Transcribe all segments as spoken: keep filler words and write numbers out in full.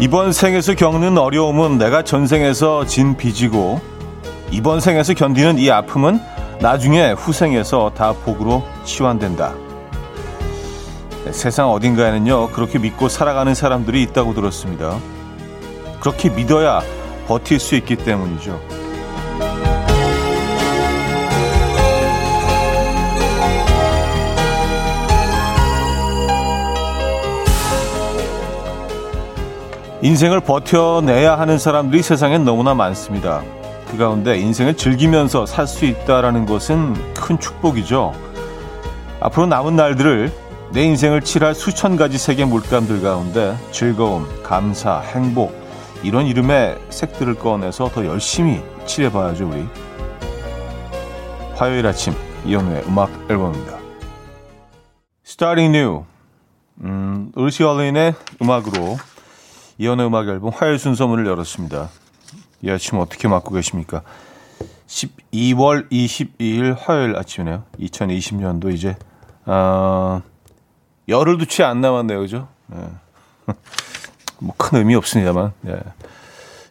이번 생에서 겪는 어려움은 내가 전생에서 진 빚이고, 이번 생에서 견디는 이 아픔은 나중에 후생에서 다 복으로 치환된다. 세상 어딘가에는요, 그렇게 믿고 살아가는 사람들이 있다고 들었습니다. 그렇게 믿어야 버틸 수 있기 때문이죠. 인생을 버텨내야 하는 사람들이 세상엔 너무나 많습니다. 그 가운데 인생을 즐기면서 살 수 있다는 것은 큰 축복이죠. 앞으로 남은 날들을 내 인생을 칠할 수천 가지 세계 물감들 가운데 즐거움, 감사, 행복, 이런 이름의 색들을 꺼내서 더 열심히 칠해봐야죠, 우리. 화요일 아침, 이현우의 음악 앨범입니다. Starting New, 음, 루시 얼린의 음악으로 이현우의 음악 앨범 화요일 순서 문을 열었습니다. 이 아침 어떻게 맞고 계십니까? 십이월 이십이일 화요일 아침이네요. 이천이십년도 이제 어, 열흘도 채 안 남았네요, 그죠? 네. 뭐 큰 의미 없습니다만, 예.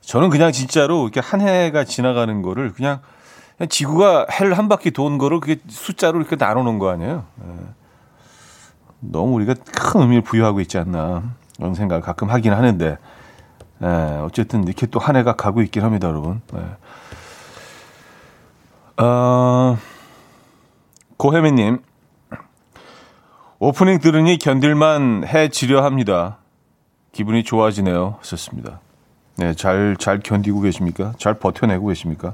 저는 그냥 진짜로 이렇게 한 해가 지나가는 거를 그냥, 그냥 지구가 해를 한 바퀴 도는 거를 그게 숫자로 이렇게 나누는 거 아니에요. 예. 너무 우리가 큰 의미를 부여하고 있지 않나 이런 생각을 가끔 하긴 하는데, 예. 어쨌든 이렇게 또 한 해가 가고 있긴 합니다, 여러분. 예. 어, 고혜민님, 오프닝 들으니 견딜만 해지려 합니다. 기분이 좋아지네요. 썼습니다. 네, 잘, 잘 견디고 계십니까? 잘 버텨내고 계십니까?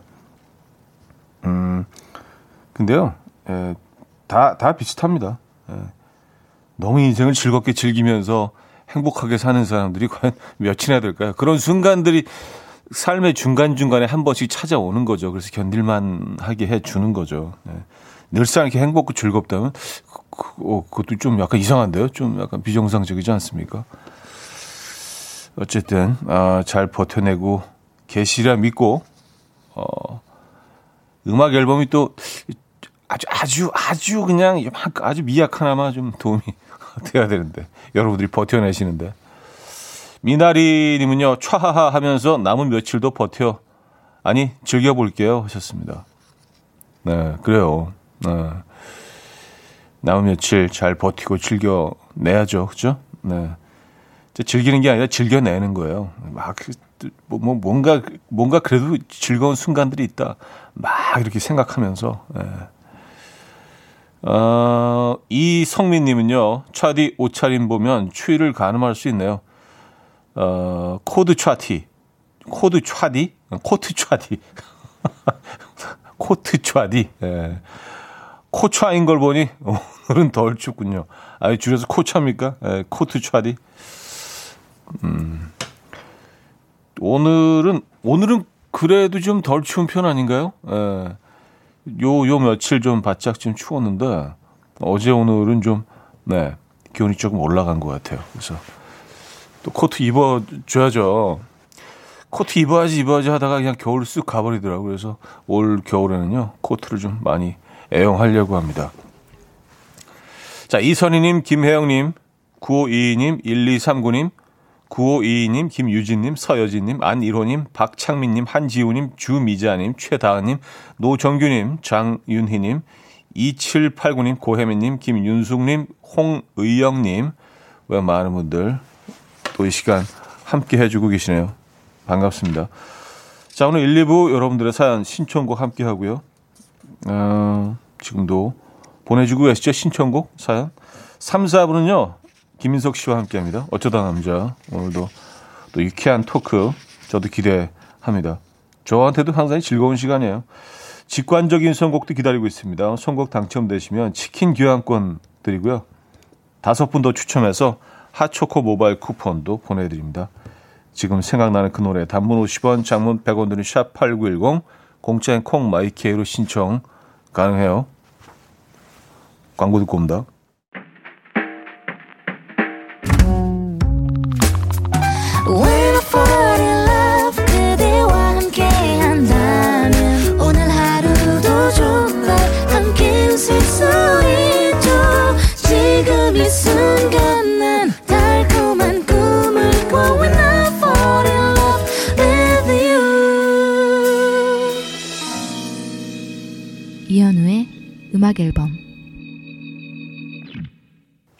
음, 근데요, 예, 다, 다 비슷합니다. 예, 너무 인생을 즐겁게 즐기면서 행복하게 사는 사람들이 과연 몇이나 될까요? 그런 순간들이 삶의 중간중간에 한 번씩 찾아오는 거죠. 그래서 견딜만 하게 해주는 거죠. 예, 늘상 이렇게 행복하고 즐겁다면, 그, 어, 그것도 좀 약간 이상한데요? 좀 약간 비정상적이지 않습니까? 어쨌든 아, 잘 버텨내고 계시라 믿고, 어, 음악 앨범이 또 아주 아주 아주 그냥 아주 미약 하나만 좀 도움이 돼야 되는데 여러분들이 버텨내시는데. 미나리님은요, 촤하하 하면서 남은 며칠도 버텨 아니 즐겨볼게요 하셨습니다. 네, 그래요. 네. 남은 며칠 잘 버티고 즐겨내야죠, 그렇죠? 네. 즐기는 게 아니라 즐겨내는 거예요. 막, 뭐, 뭔가, 뭔가 그래도 즐거운 순간들이 있다. 막 이렇게 생각하면서. 예. 어, 이성민님은요, 차디 옷차림 보면 추위를 가늠할 수 있네요. 어, 코드 차티. 코드 차디? 코트 차디. 코트 차디. 예. 코차인 걸 보니 오늘은 덜 춥군요. 아니, 줄여서 코차입니까? 예, 코트 차디. 음, 오늘은, 오늘은 그래도 좀 덜 추운 편 아닌가요? 예. 요, 요 며칠 좀 바짝 좀 추웠는데, 어제 오늘은 좀, 네, 기온이 조금 올라간 것 같아요. 그래서, 또 코트 입어줘야죠. 코트 입어야지, 입어야지 하다가 그냥 겨울 쑥 가버리더라고요. 그래서 올 겨울에는요, 코트를 좀 많이 애용하려고 합니다. 자, 이선희님, 김혜영님, 구오이이님, 일이삼구님, 구오이이님, 김유진님, 서여진님, 안일호님, 박창민님, 한지우님, 주미자님, 최다은님, 노정규님, 장윤희님, 이칠팔구님, 고혜민님, 김윤숙님, 홍의영님, 왜 많은 분들 또 이 시간 함께 해주고 계시네요. 반갑습니다. 자, 오늘 일, 이 부 여러분들의 사연 신청곡 함께 하고요. 어, 지금도 보내주고 계시죠? 신청곡 사연. 삼, 사 부는요. 김민석 씨와 함께합니다. 어쩌다 남자. 오늘도 또 유쾌한 토크 저도 기대합니다. 저한테도 항상 즐거운 시간이에요. 직관적인 선곡도 기다리고 있습니다. 선곡 당첨되시면 치킨 교환권 드리고요. 다섯 분 더 추첨해서 핫초코 모바일 쿠폰도 보내드립니다. 지금 생각나는 그 노래, 단문 오십 원, 장문 백 원 드는 샵팔구일공, 공짜인 콩 마이케이로 신청 가능해요. 광고 듣고 옵니다. 지금 이 순간 난 달콤한 꿈을 꾸고 있나 봐.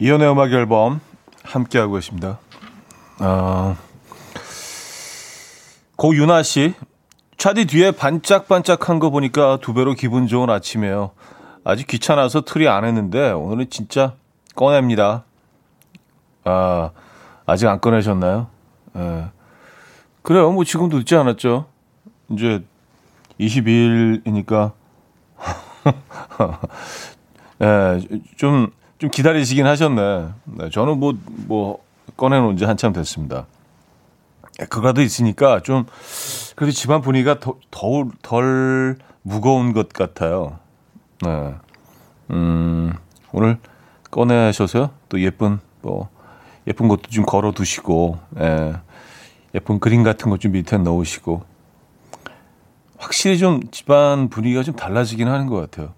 이연의 음악 앨범 함께하고 계십니다. 어, 고윤아 씨, 차디 뒤에 반짝반짝한 거 보니까 두 배로 기분 좋은 아침이에요. 아직 귀찮아서 트리 안 했는데 오늘은 진짜 꺼냅니다. 아, 아직 안 꺼내셨나요? 예. 그래요. 뭐 지금도 늦지 않았죠. 이제 이십이일이니까 예, 좀, 좀 기다리시긴 하셨네. 네, 저는 뭐, 뭐 꺼내놓은 지 한참 됐습니다. 예, 그거라도 있으니까 좀 그래도 집안 분위기가 더, 더, 덜 무거운 것 같아요. 네. 음, 오늘 꺼내셔서요. 또 예쁜 뭐 예쁜 것도 좀 걸어두시고, 예, 예쁜 그림 같은 것 좀 밑에 넣으시고. 확실히 좀 집안 분위기가 좀 달라지긴 하는 것 같아요.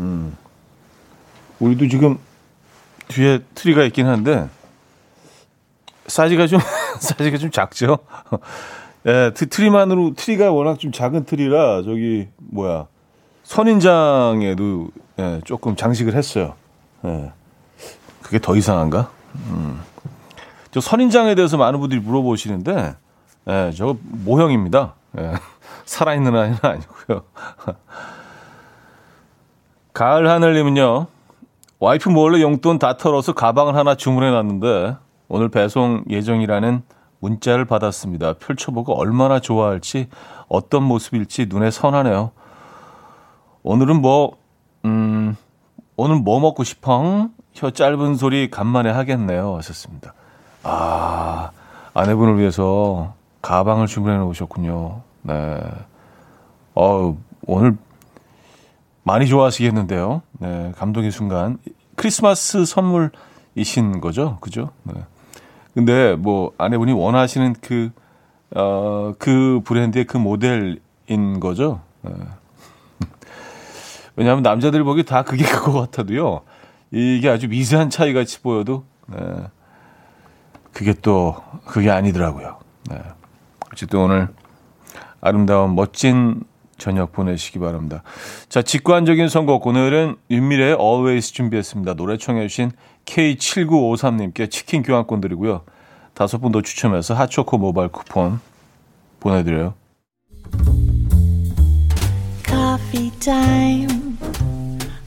음, 우리도 지금 뒤에 트리가 있긴 한데 사이즈가 좀 사이즈가 좀 작죠. 예, 트리만으로 트리가 워낙 좀 작은 트리라 저기 뭐야 선인장에도 예, 조금 장식을 했어요. 예, 그게 더 이상한가? 음, 저 선인장에 대해서 많은 분들이 물어보시는데. 예, 저거 모형입니다. 예, 살아있는 아이는 아니고요. 가을 하늘님은요. 와이프 몰래 용돈 다 털어서 가방을 하나 주문해놨는데 오늘 배송 예정이라는 문자를 받았습니다. 펼쳐보고 얼마나 좋아할지 어떤 모습일지 눈에 선하네요. 오늘은 뭐 음, 오늘 뭐 먹고 싶어? 혀 짧은 소리 간만에 하겠네요. 하셨습니다. 아, 아내분을 위해서 가방을 주문해 놓으셨군요. 네. 어, 오늘 많이 좋아하시겠는데요. 네, 감동의 순간. 크리스마스 선물이신 거죠, 그죠? 네. 근데 뭐 아내분이 원하시는 그 어, 그 브랜드의 그 모델인 거죠. 네. 왜냐하면 남자들 보기 다 그게 그거 같아도요. 이게 아주 미세한 차이 같이 보여도 네. 그게 또 그게 아니더라고요. 네. 어쨌든 오늘 아름다운 멋진 저녁 보내시기 바랍니다. 자, 직관적인 선곡 오늘은 윤미래의 Always 준비했습니다. 노래 청해 주신 케이 칠구오삼님께 치킨 교환권 드리고요. 다섯 분 더 추첨해서 핫초코 모바일 쿠폰 보내드려요. Coffee time.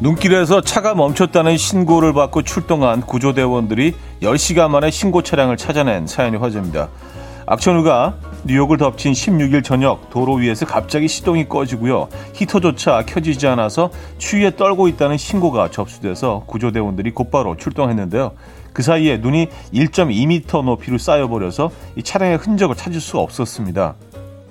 눈길에서 차가 멈췄다는 신고를 받고 출동한 구조대원들이 열 시간 만에 신고 차량을 찾아낸 사연이 화제입니다. 악천후가 뉴욕을 덮친 십육일 저녁 도로 위에서 갑자기 시동이 꺼지고요. 히터조차 켜지지 않아서 추위에 떨고 있다는 신고가 접수돼서 구조대원들이 곧바로 출동했는데요. 그 사이에 눈이 일 점 이 미터 높이로 쌓여버려서 이 차량의 흔적을 찾을 수가 없었습니다.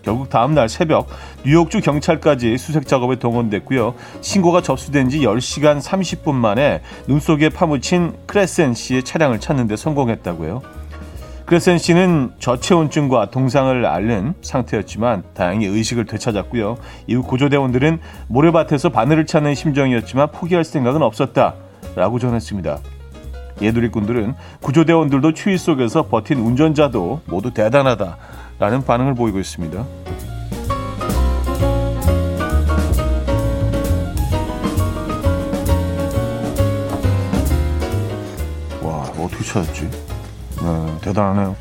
결국 다음날 새벽 뉴욕주 경찰까지 수색작업에 동원됐고요. 신고가 접수된 지 열 시간 삼십 분 만에 눈속에 파묻힌 크레센 씨의 차량을 찾는 데 성공했다고요. 크레센 씨는 저체온증과 동상을 앓는 상태였지만 다행히 의식을 되찾았고요. 이후 구조대원들은 모래밭에서 바늘을 찾는 심정이었지만 포기할 생각은 없었다라고 전했습니다. 예두리꾼들은 구조대원들도 추위 속에서 버틴 운전자도 모두 대단하다라는 반응을 보이고 있습니다. 와, 어떻게 찾았지? 네, 대단하네요.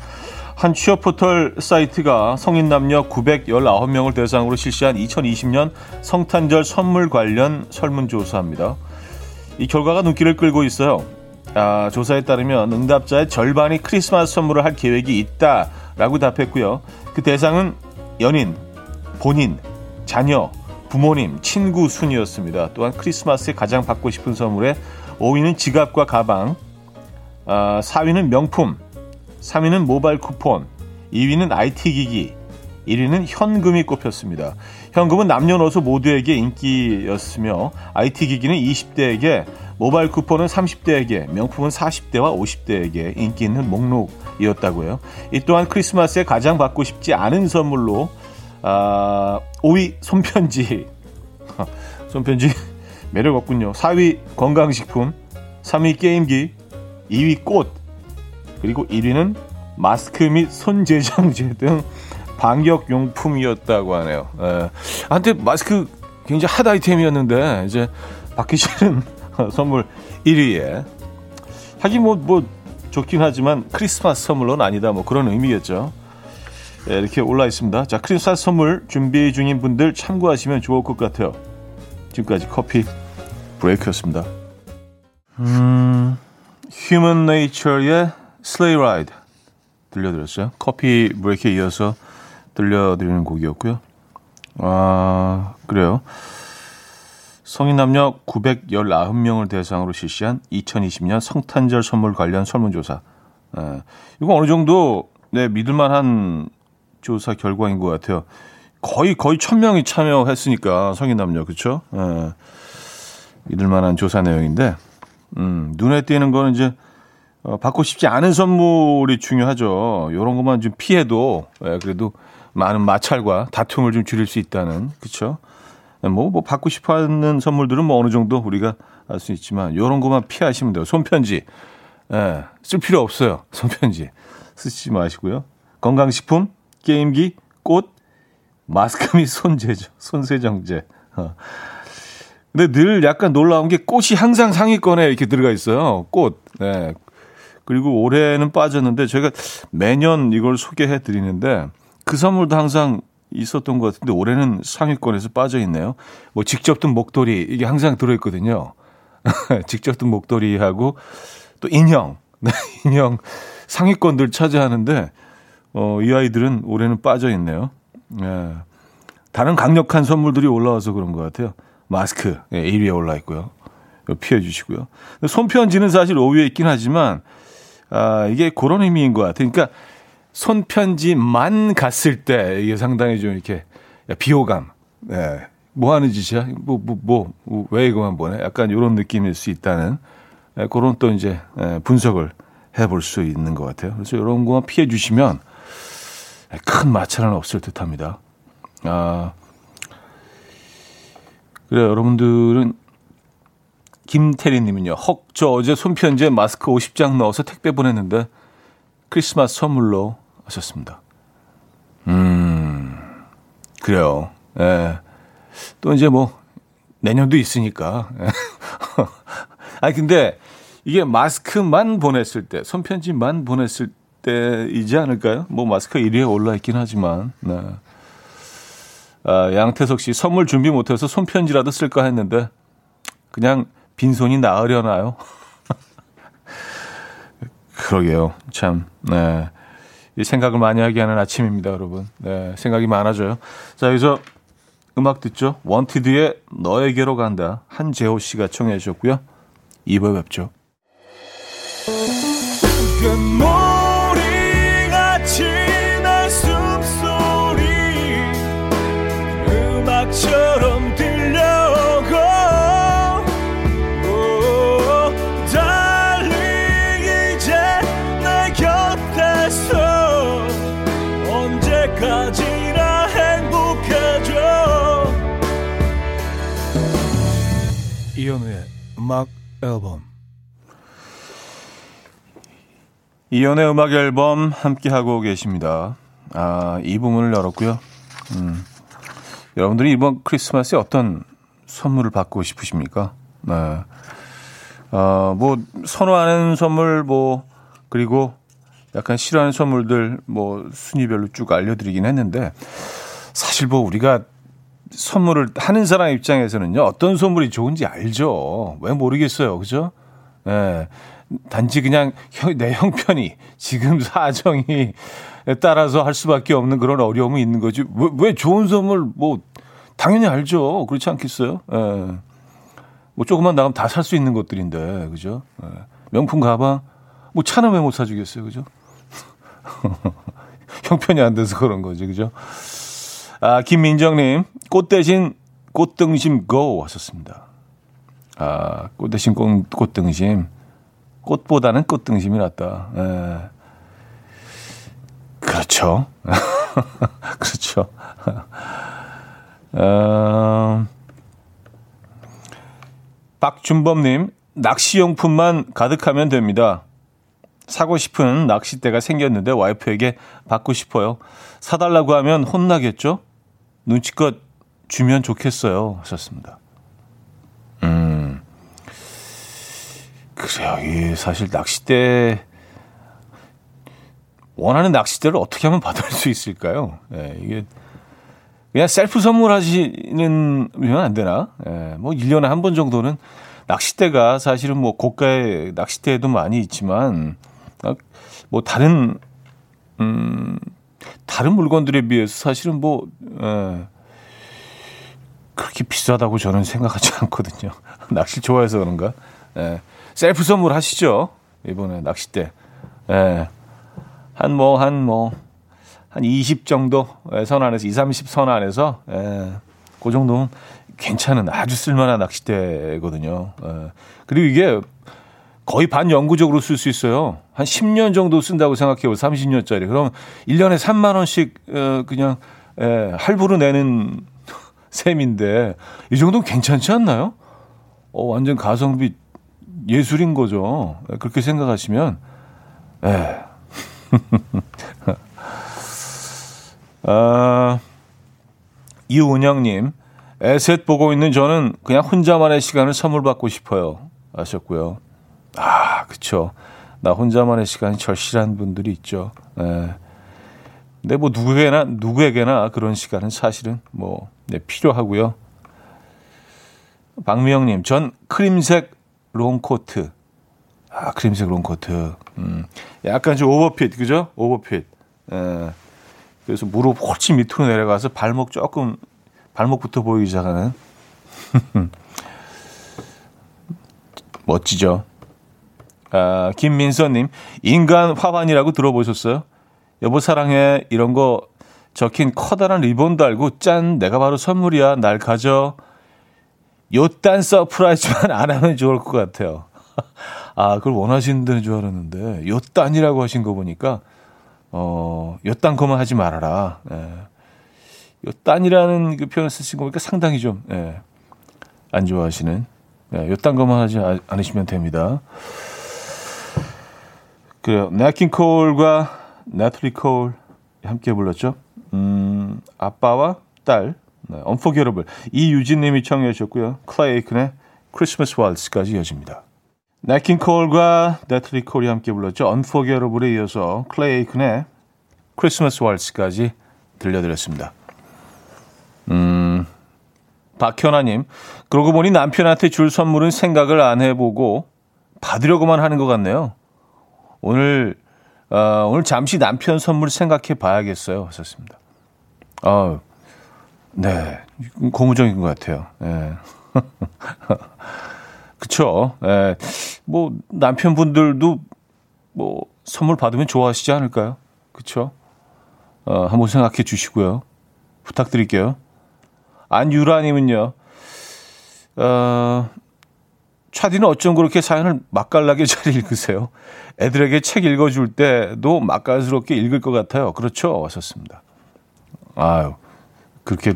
한 취업 포털 사이트가 성인 남녀 구백십구 명을 대상으로 실시한 이천이십 년 성탄절 선물 관련 설문조사입니다. 이 결과가 눈길을 끌고 있어요. 아, 조사에 따르면 응답자의 절반이 크리스마스 선물을 할 계획이 있다라고 답했고요. 그 대상은 연인, 본인, 자녀, 부모님, 친구 순이었습니다. 또한 크리스마스에 가장 받고 싶은 선물에 오 위는 지갑과 가방, 아, 사 위는 명품, 삼 위는 모바일 쿠폰, 이 위는 아이티 기기, 일 위는 현금이 꼽혔습니다. 현금은 남녀노소 모두에게 인기였으며 아이티 기기는 이십 대에게, 모바일 쿠폰은 삼십 대에게, 명품은 사십 대와 오십 대에게 인기 있는 목록이었다고요. 이 또한 크리스마스에 가장 받고 싶지 않은 선물로 아, 오 위 손편지. 손편지 매력 없군요. 사 위 건강식품, 삼 위 게임기, 이 위 꽃, 그리고 일 위는 마스크 및 손재장제 등 방역용품이었다고 하네요. 예. 한때 마스크 굉장히 핫 아이템이었는데 이제 받기 싫은 선물 일 위에. 하긴 뭐, 뭐 좋긴 하지만 크리스마스 선물은 아니다, 뭐 그런 의미겠죠. 예, 이렇게 올라 있습니다. 자, 크리스마스 선물 준비 중인 분들 참고하시면 좋을 것 같아요. 지금까지 커피 브레이크였습니다. 음, 휴먼 네이처의 슬레이 라이드 들려드렸어요. 커피 브레이크에 이어서 들려드리는 곡이었고요. 아, 그래요. 성인 남녀 구백십구 명을 대상으로 실시한 이천이십 년 성탄절 선물 관련 설문조사. 예, 이거 어느 정도 네, 믿을만한 조사 결과인 것 같아요. 거의 거의 천 명이 참여했으니까 성인 남녀, 그렇죠? 예, 믿을만한 조사 내용인데, 음, 눈에 띄는 거는 이제 어, 받고 싶지 않은 선물이 중요하죠. 이런 것만 좀 피해도 예, 그래도 많은 마찰과 다툼을 좀 줄일 수 있다는, 그렇죠? 뭐, 뭐 받고 싶어하는 선물들은 뭐 어느 정도 우리가 알 수 있지만 이런 것만 피하시면 돼요. 손편지 예, 쓸 필요 없어요. 손편지 쓰지 마시고요. 건강식품, 게임기, 꽃, 마스크 및 손제조, 손세정제. 어. 근데 늘 약간 놀라운 게 꽃이 항상 상위권에 이렇게 들어가 있어요. 꽃. 네. 그리고 올해는 빠졌는데 저희가 매년 이걸 소개해 드리는데 그 선물도 항상 있었던 것 같은데 올해는 상위권에서 빠져 있네요. 뭐 직접 든 목도리 이게 항상 들어있거든요. 직접 든 목도리하고 또 인형. 인형 상위권들 차지하는데 어, 이 아이들은 올해는 빠져 있네요. 예. 다른 강력한 선물들이 올라와서 그런 것 같아요. 마스크 예, 일 위에 올라 있고요. 피해 주시고요. 손편지는 사실 오 위에 있긴 하지만 아, 이게 그런 의미인 것 같아요. 그러니까 손편지만 갔을 때 이게 상당히 좀 이렇게 비호감. 예. 뭐 하는 짓이야? 뭐, 뭐, 뭐, 왜 이거만 보내? 약간 이런 느낌일 수 있다는 예, 그런 또 이제 예, 분석을 해볼 수 있는 것 같아요. 그래서 이런 것만 피해 주시면 큰 마찰은 없을 듯 합니다. 아, 그래요. 여러분들은, 김태리님은요, 헉, 저 어제 손편지에 마스크 오십 장 넣어서 택배 보냈는데 크리스마스 선물로 하셨습니다. 음, 그래요. 예. 또 이제 뭐, 내년도 있으니까. 아니, 근데, 이게 마스크만 보냈을 때, 손편지만 보냈을 때이지 않을까요? 뭐 마스크 일 위에 올라 있긴 하지만. 네. 아, 양태석 씨, 선물 준비 못해서 손편지라도 쓸까 했는데 그냥 빈손이 나으려나요? 그러게요. 참. 네. 이 생각을 많이 하게 하는 아침입니다, 여러분. 네, 생각이 많아져요. 자, 여기서 음악 듣죠. 원티드의 너에게로 간다. 한재호 씨가 청해 주셨고요. 이 부에 뵙죠. 괴물이같이 날 숨소리 음악처럼 들려오고 달리 이제 내 곁에서 언제까지나 행복해져. 이현우의 음악 앨범. 이연의 음악 앨범 함께하고 계십니다. 아, 이 부분을 열었고요. 음. 여러분들이 이번 크리스마스에 어떤 선물을 받고 싶으십니까? 네. 어, 뭐, 선호하는 선물, 뭐, 그리고 약간 싫어하는 선물들, 뭐, 순위별로 쭉 알려드리긴 했는데, 사실 뭐, 우리가 선물을 하는 사람 입장에서는요, 어떤 선물이 좋은지 알죠. 왜 모르겠어요. 그죠? 예. 네. 단지 그냥 내 형편이 지금 사정이 따라서 할 수밖에 없는 그런 어려움이 있는 거지. 왜, 왜 좋은 선물 뭐 당연히 알죠. 그렇지 않겠어요? 예. 뭐 조금만 나가면 다 살 수 있는 것들인데, 그죠? 예. 명품 가방, 뭐 차는 왜 못 사주겠어요, 그죠? 형편이 안 돼서 그런 거지, 그죠? 아, 김민정님 꽃 대신 꽃등심 고 하셨습니다. 아, 꽃 대신 꽃, 꽃등심. 꽃보다는 꽃등심이 낫다. 예. 그렇죠. 그렇죠. 어, 박준범님, 낚시용품만 가득하면 됩니다. 사고 싶은 낚싯대가 생겼는데 와이프에게 받고 싶어요. 사달라고 하면 혼나겠죠? 눈치껏 주면 좋겠어요. 하셨습니다. 음, 그래요. 예, 사실 낚싯대, 원하는 낚싯대를 어떻게 하면 받을 수 있을까요? 예, 이게 그냥 셀프 선물하시는 면 안 되나? 예, 뭐 일 년에 한 번 정도는 낚싯대가 사실은 뭐 고가의 낚싯대도 많이 있지만 뭐 다른 음 다른 물건들에 비해서 사실은 뭐 예, 그렇게 비싸다고 저는 생각하지 않거든요. 낚시 좋아해서 그런가? 예, 셀프 선물 하시죠. 이번에 낚싯대. 예. 한 뭐 한 뭐 한 이십 정도 선 안에서 이삼십 선 안에서 예, 그 정도면 괜찮은 아주 쓸만한 낚싯대거든요. 예, 그리고 이게 거의 반영구적으로 쓸 수 있어요. 한 십 년 정도 쓴다고 생각해요. 삼십 년짜리. 그럼 일 년에 삼만 원씩 어, 그냥 예, 할부로 내는 셈인데 이 정도는 괜찮지 않나요? 어, 완전 가성비 예술인 거죠. 예, 그렇게 생각하시면 예. 아, 이운영님, 에셋 보고 있는 저는 그냥 혼자만의 시간을 선물 받고 싶어요. 아셨고요. 아, 그쵸. 나 혼자만의 시간이 절실한 분들이 있죠. 예. 근데 뭐 누구에게나, 누구에게나 그런 시간은 사실은 뭐, 네, 필요하고요. 박미영님, 전 크림색 롱코트. 아, 크림색 롱코트. 음, 약간 좀 오버핏, 그죠? 오버핏. 예. 그래서 무릎 훨씬 밑으로 내려가서 발목 조금, 발목부터 보이기 시작하는. 멋지죠. 아, 김민서님, 인간 화환이라고 들어보셨어요? 여보 사랑해, 이런 거 적힌 커다란 리본 달고, 짠, 내가 바로 선물이야, 날 가져. 요딴 서프라이즈만 안 하면 좋을 것 같아요. 아, 그걸 원하시는 줄 알았는데, 요딴이라고 하신 거 보니까, 어, 요딴 거만 하지 말아라. 예. 요딴이라는 그 표현을 쓰신 거 보니까 상당히 좀, 예, 안 좋아하시는. 예, 요딴 거만 하지 아, 않으시면 됩니다. 그래요. 네킹콜과 네트리콜 함께 불렀죠. 음, 아빠와 딸, 네, Unforgettable. 이유진 님이 청해 주셨고요. 클라이 에이큰의 크리스마스 왈츠까지 이어집니다. 네킹콜과 네트리콜이 함께 불렀죠. Unforgettable에 이어서 클레이 에이큰의 크리스마스 왈츠까지 들려드렸습니다. 음, 박현아님, 그러고 보니 남편한테 줄 선물은 생각을 안 해보고 받으려고만 하는 것 같네요. 오늘 어, 오늘 잠시 남편 선물 생각해 봐야겠어요. 하셨습니다. 아, 네, 고무적인 것 같아요. 네. 그렇죠. 예. 뭐 남편분들도 뭐 선물 받으면 좋아하시지 않을까요? 그렇죠. 어, 한번 생각해 주시고요. 부탁드릴게요. 안유라님은요. 어, 차디는 어쩜 그렇게 사연을 맛깔나게 잘 읽으세요? 애들에게 책 읽어줄 때도 맛깔스럽게 읽을 것 같아요. 그렇죠. 왔었습니다. 아유, 그렇게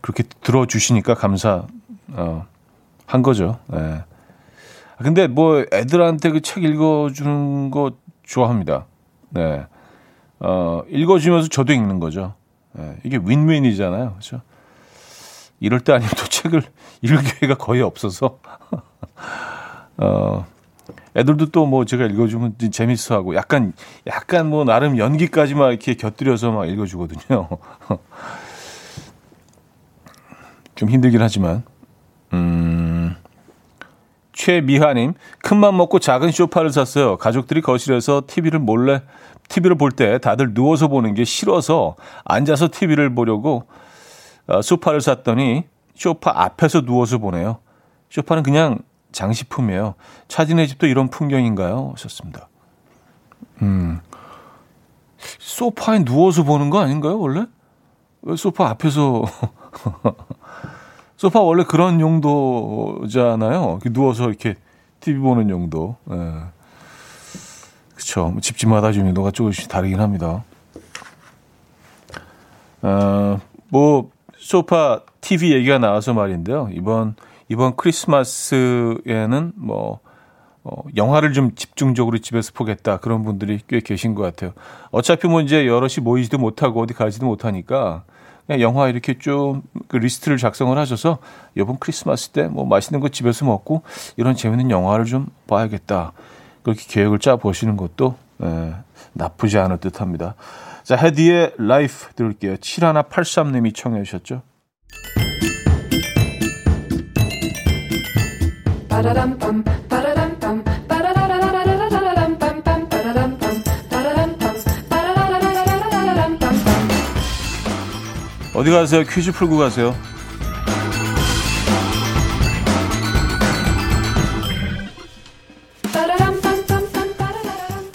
그렇게 들어주시니까 감사. 어. 한 거죠. 예. 근데 뭐 애들한테 그 책 읽어주는 거 좋아합니다. 네. 어, 읽어주면서 저도 읽는 거죠. 예. 이게 윈윈이잖아요. 그렇죠? 이럴 때 아니면 또 책을 읽을 기회가 거의 없어서. 어, 애들도 또 뭐 제가 읽어주면 재밌어 하고 약간, 약간 뭐 나름 연기까지 막 이렇게 곁들여서 막 읽어주거든요. 좀 힘들긴 하지만. 음, 최미하님, 큰맘 먹고 작은 소파를 샀어요. 가족들이 거실에서 티비를 몰래 티비를 볼 때 다들 누워서 보는 게 싫어서 앉아서 티비를 보려고 어, 소파를 샀더니 소파 앞에서 누워서 보네요. 소파는 그냥 장식품이에요. 차진의 집도 이런 풍경인가요? 하셨습니다. 음, 소파에 누워서 보는 거 아닌가요? 원래 왜 소파 앞에서 소파 원래 그런 용도잖아요. 누워서 이렇게 티비 보는 용도. 네. 그렇죠. 집집마다 좀 용도가 조금씩 다르긴 합니다. 어, 뭐 소파 티비 얘기가 나와서 말인데요. 이번 이번 크리스마스에는 뭐 어, 영화를 좀 집중적으로 집에서 보겠다 그런 분들이 꽤 계신 것 같아요. 어차피 뭐 이제 여럿이 모이지도 못하고 어디 가지도 못하니까 그냥 영화 이렇게 좀 그 리스트를 작성을 하셔서 이번 크리스마스 때 뭐 맛있는 거 집에서 먹고 이런 재밌는 영화를 좀 봐야겠다 그렇게 계획을 짜 보시는 것도 에, 나쁘지 않을 듯합니다. 자, 헤디의 라이프 들을게요. 칠천백팔십삼 님이 청해 주셨죠. 어디 가세요? 퀴즈 풀고 가세요.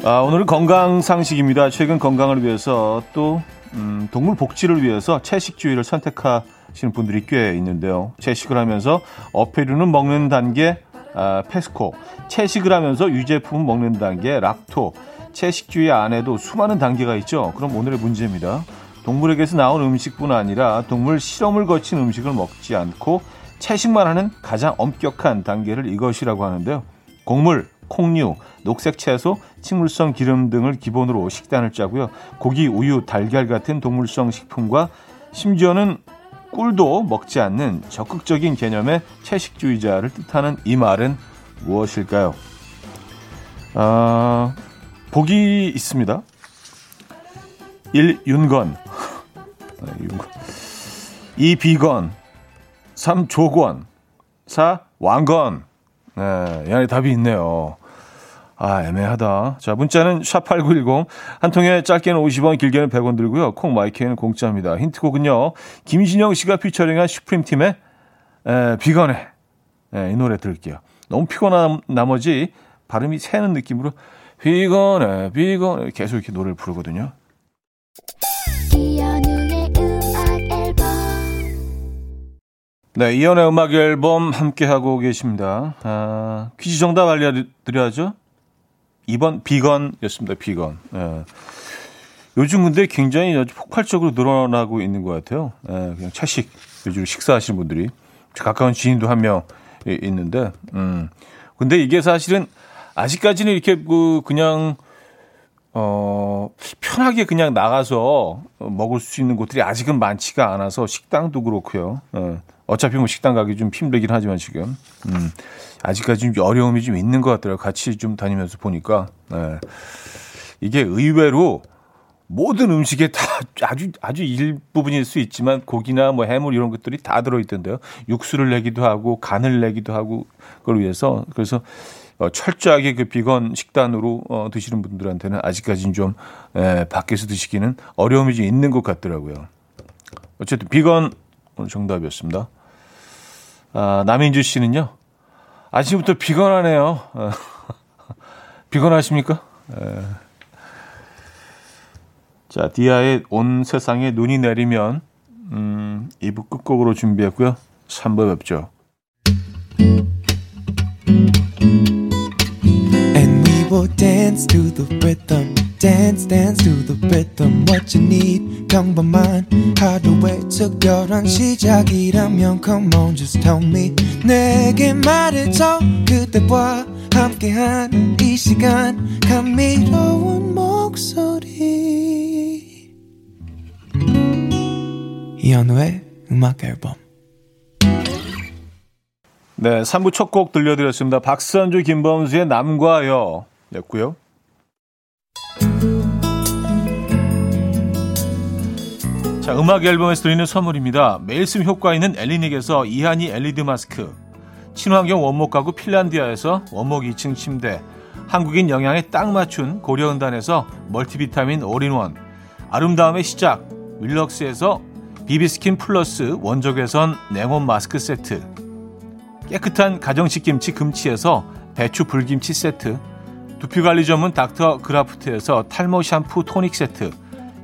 아, 오늘은 건강 상식입니다. 최근 건강을 위해서 또 음, 동물 복지를 위해서 채식주의를 선택하시는 분들이 꽤 있는데요. 채식을 하면서 어패류는 먹는 단계 아, 페스코, 채식을 하면서 유제품을 먹는 단계 락토, 채식주의 안에도 수많은 단계가 있죠. 그럼 오늘의 문제입니다. 동물에게서 나온 음식뿐 아니라 동물 실험을 거친 음식을 먹지 않고 채식만 하는 가장 엄격한 단계를 이것이라고 하는데요. 곡물, 콩류, 녹색 채소, 식물성 기름 등을 기본으로 식단을 짜고요. 고기, 우유, 달걀 같은 동물성 식품과 심지어는 꿀도 먹지 않는 적극적인 개념의 채식주의자를 뜻하는 이 말은 무엇일까요? 아, 복이 있습니다. 일. 윤건 이. 비건 삼. 조건 사. 왕건. 네, 이 안에 답이 있네요. 아, 애매하다. 자, 문자는 샵 팔구일공, 한 통에 짧게는 오십 원, 길게는 백 원 들고요. 콩 마이크는 공짜입니다. 힌트곡은요, 김진영 씨가 피처링한 슈프림팀의 에, 비건해. 에, 이 노래 들을게요. 너무 피곤한 나머지 발음이 새는 느낌으로 비건해, 비건해 계속 이렇게 노래를 부르거든요. 네, 이연의 음악 앨범 함께하고 계십니다. 아, 퀴즈 정답 알려드려야죠. 이 번 비건이었습니다. 비건. 예. 요즘 근데 굉장히 아주 폭발적으로 늘어나고 있는 것 같아요. 예, 그냥 채식 위주로 식사하시는 분들이. 가까운 지인도 한 명 있는데. 음. 근데 이게 사실은 아직까지는 이렇게 그 그냥 어, 편하게 그냥 나가서 먹을 수 있는 곳들이 아직은 많지가 않아서 식당도 그렇고요. 예. 어차피 뭐 식당 가기 좀 힘들긴 하지만 지금 음, 아직까지 좀 어려움이 좀 있는 것 같더라고요. 같이 좀 다니면서 보니까 네. 이게 의외로 모든 음식에 다 아주 아주 일부분일 수 있지만 고기나 뭐 해물 이런 것들이 다 들어있던데요. 육수를 내기도 하고 간을 내기도 하고 그걸 위해서 그래서 철저하게 그 비건 식단으로 어, 드시는 분들한테는 아직까지는 좀 에, 밖에서 드시기는 어려움이 좀 있는 것 같더라고요. 어쨌든 비건 오늘 정답이었습니다. 아, 남인주 씨는요. 아침부터 비건하네요. 비건하십니까? 에. 자, 디아의 온 세상에 눈이 내리면 음, 이 부 끝곡으로 준비했고요. 삼 부 뵙죠. And we will dance to the rhythm. Dance, dance to the rhythm. What you need, 평범한 하루의 특별한 시작이라면 Come on, just tell me 내게 말해줘 그대와 함께한 이 시간 감미로운 목소리 이현우의 음악 앨범. 네, 삼 부 첫 곡 들려드렸습니다. 박선주, 김범수의 남과 여 였고요. 자, 음악 앨범에서 드리는 선물입니다. 매일 쓰면 효과 있는 엘리닉에서 이하늬 엘리드 마스크, 친환경 원목 가구 핀란디아에서 원목 이 층 침대, 한국인 영양에 딱 맞춘 고려은단에서 멀티비타민 올인원, 아름다움의 시작 윌럭스에서 비비스킨 플러스 원적외선 냉온 마스크 세트, 깨끗한 가정식 김치 금치에서 배추 불김치 세트, 두피관리 전문 닥터 그라프트에서 탈모 샴푸 토닉 세트,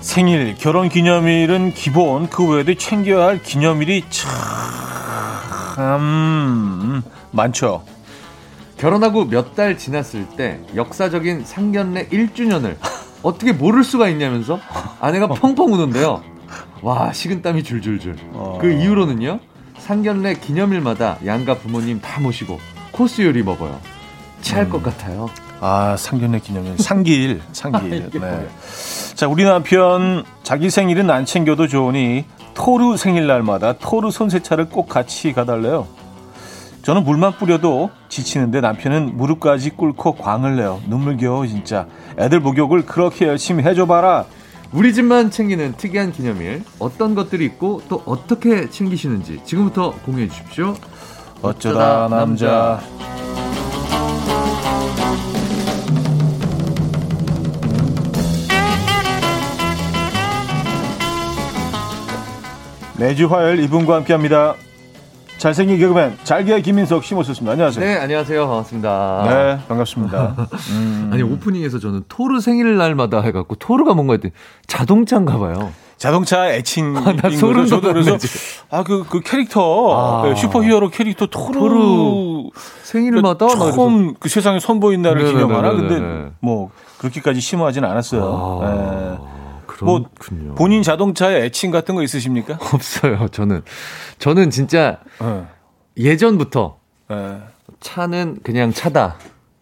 생일, 결혼기념일은 기본, 그 외에도 챙겨야 할 기념일이 참 많죠. 결혼하고 몇 달 지났을 때 역사적인 상견례 일 주년을 어떻게 모를 수가 있냐면서 아내가 펑펑 우는데요. 와, 식은땀이 줄줄줄. 어... 그 이후로는요, 상견례 기념일마다 양가 부모님 다 모시고 코스 요리 먹어요. 취할 음... 것 같아요. 아, 상견례 기념일. 상기일. 상기일. 네. 자, 우리 남편 자기 생일은 안 챙겨도 좋으니 토르 생일날마다 토르 손세차를 꼭 같이 가달래요. 저는 물만 뿌려도 지치는데 남편은 무릎까지 꿇고 광을 내요. 눈물겨워 진짜. 애들 목욕을 그렇게 열심히 해줘봐라. 우리 집만 챙기는 특이한 기념일, 어떤 것들이 있고 또 어떻게 챙기시는지 지금부터 공유해 주십시오. 어쩌다, 어쩌다 남자, 남자. 매주 화요일 이분과 함께합니다. 잘생긴 개그맨 잘게 김민석 씨 모셨습니다. 안녕하세요. 네, 안녕하세요. 반갑습니다. 네, 반갑습니다. 음. 아니, 오프닝에서 저는 토르 생일날마다 해갖고 토르가 뭔가 했더니 자동차인가 봐요. 자동차 애칭인 아, 거죠. 소름 저도 그래서 아, 그, 그 캐릭터, 아, 슈퍼히어로 캐릭터 토르, 토르 생일마다 그러니까 처음 그 세상에 선보인 날을 네네네네네. 기념하나. 근데 뭐 그렇게까지 심오하진 않았어요. 아. 네. 뭐 그렇군요. 본인 자동차에 애칭 같은 거 있으십니까? 없어요. 저는 저는 진짜 네. 예전부터 네. 차는 그냥 차다.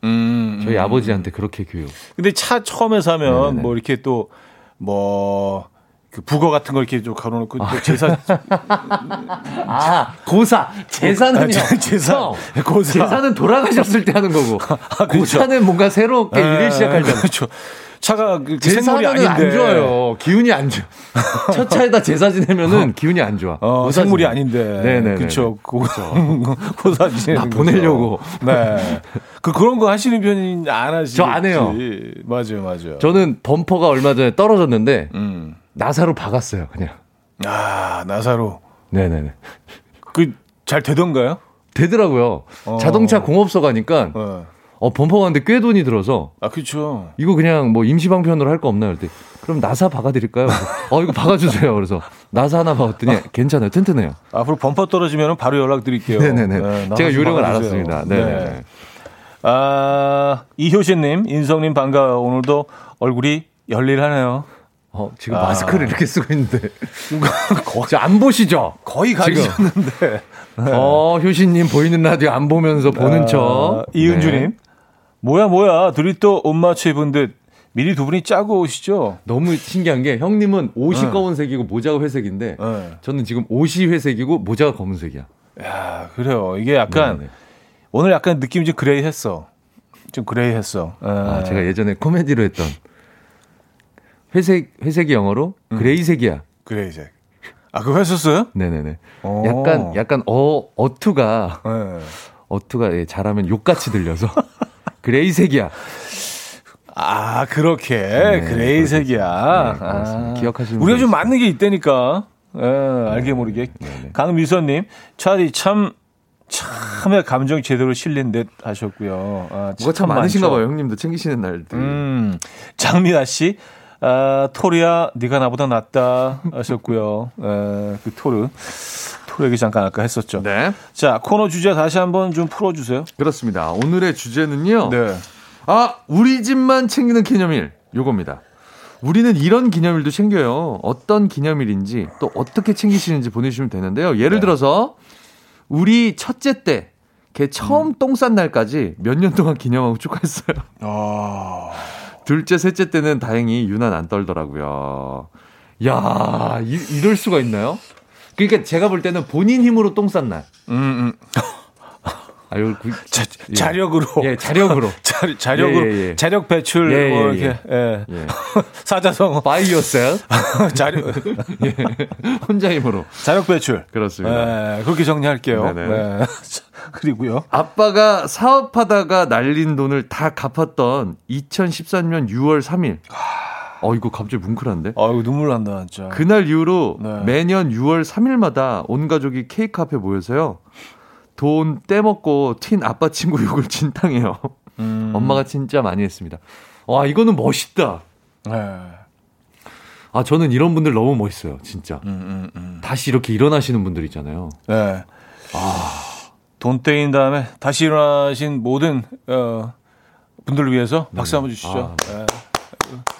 음, 저희 음. 아버지한테 그렇게 교육. 근데 차 처음에 사면 네네. 뭐 이렇게 또 뭐 그 북어 같은 걸 이렇게 좀 가로놓고 아. 제사 아 고사 제사는요. 아, 제사 고사 제사는 돌아가셨을 때 하는 거고 아, 그렇죠. 고사는 뭔가 새롭게 아, 일을 시작할 때 그렇죠. 차가 제사는 아닌데. 안 좋아요. 기운이 안 좋아. 첫 차에다 제사 지내면은 어. 기운이 안 좋아. 어, 생물이 아닌데. 네네. 그렇죠. 고사 지내는 나 보내려고. 네. 그 그런 거 하시는 편이 안 하시죠? 저 안 해요. 맞아요, 맞아요. 저는 범퍼가 얼마 전에 떨어졌는데 음. 나사로 박았어요, 그냥. 아, 나사로. 네네네. 그 잘 되던가요? 되더라고요. 어. 자동차 공업소 가니까. 어. 어, 범퍼 가는데 꽤 돈이 들어서. 아, 그렇죠. 이거 그냥 뭐 임시방편으로 할 거 없나요? 그랬더니 그럼 나사 박아드릴까요? 어, 이거 박아주세요. 그래서 나사 하나 박았더니 아, 괜찮아요. 튼튼해요. 앞으로 범퍼 떨어지면 바로 연락드릴게요. 네네네. 네, 제가 요령을 알았습니다. 네. 네. 아, 이효신님, 인성님 반가워요. 오늘도 얼굴이 열일하네요. 어, 지금 아. 마스크를 이렇게 쓰고 있는데. 거의, 안 보시죠? 거의 가셨는데. 어, 효신님 보이는 라디오 안 보면서 보는 아, 척. 이은주님. 네. 뭐야 뭐야 둘이 또 옷 맞춰 입은 듯 미리 두 분이 짜고 오시죠. 너무 신기한 게 형님은 옷이 네. 검은색이고 모자가 회색인데 네. 저는 지금 옷이 회색이고 모자가 검은색이야. 야, 그래요. 이게 약간 네네. 오늘 약간 느낌이 좀 그레이했어. 좀 그레이했어. 아, 제가 예전에 코미디로 했던 회색 회색이 영어로 음. 그레이색이야. 그레이색. 아, 그거 했었어요? 네네네. 오. 약간 약간 어 어투가 네. 어투가 예, 잘하면 욕같이 들려서. 그레이색이야. 아, 그렇게 네, 그레이색이야. 네, 아, 기억하시는 우리가 좀 맞는 게 있다니까. 에, 네, 알게 모르게. 네, 네. 강미선님, 차디 참 참의 감정 제대로 실린 듯 하셨고요. 아, 뭐가 참 많으신가 봐요, 형님도 챙기시는 날들. 음, 장민아 씨, 아, 토르야 네가 나보다 낫다 하셨고요. 에, 그 토르. 토르 얘기 잠깐 아까 했었죠. 네. 자, 코너 주제 다시 한번 좀 풀어주세요. 그렇습니다. 오늘의 주제는요. 네. 아, 우리 집만 챙기는 기념일. 요겁니다. 우리는 이런 기념일도 챙겨요. 어떤 기념일인지 또 어떻게 챙기시는지 보내주시면 되는데요. 예를 네. 들어서 우리 첫째 때 걔 처음 음. 똥 싼 날까지 몇 년 동안 기념하고 쭉 갔어요. 아... 둘째, 셋째 때는 다행히 유난 안 떨더라고요. 야, 이, 이럴 수가 있나요? 그러니까 제가 볼 때는 본인 힘으로 똥 싼 날. 음, 음. 아유, 그, 자, 예. 자력으로. 예, 자력으로. 자, 자력으로. 예, 예, 예. 자력 배출, 예, 뭐, 이렇게. 예. 예. 예. 사자성어. By yourself. 자력. 예. 혼자 힘으로. 자력 배출. 그렇습니다. 예, 그렇게 정리할게요. 네. 그리고요. 아빠가 사업하다가 날린 돈을 다 갚았던 이천십삼년 유월 삼일. 어, 이거 갑자기 뭉클한데? 아, 이거 눈물 난다, 진짜. 그날 이후로 네. 매년 유월 삼일마다 온 가족이 케이크 앞에 모여서요. 돈 떼먹고 튄 아빠 친구 욕을 진탕해요. 음. 엄마가 진짜 많이 했습니다. 와, 이거는 멋있다. 네. 아, 저는 이런 분들 너무 멋있어요, 진짜. 음, 음, 음. 다시 이렇게 일어나시는 분들 있잖아요. 네. 아, 돈 떼인 다음에 다시 일어나신 모든 어, 분들을 위해서 박수 네. 한번 주시죠. 아, 네.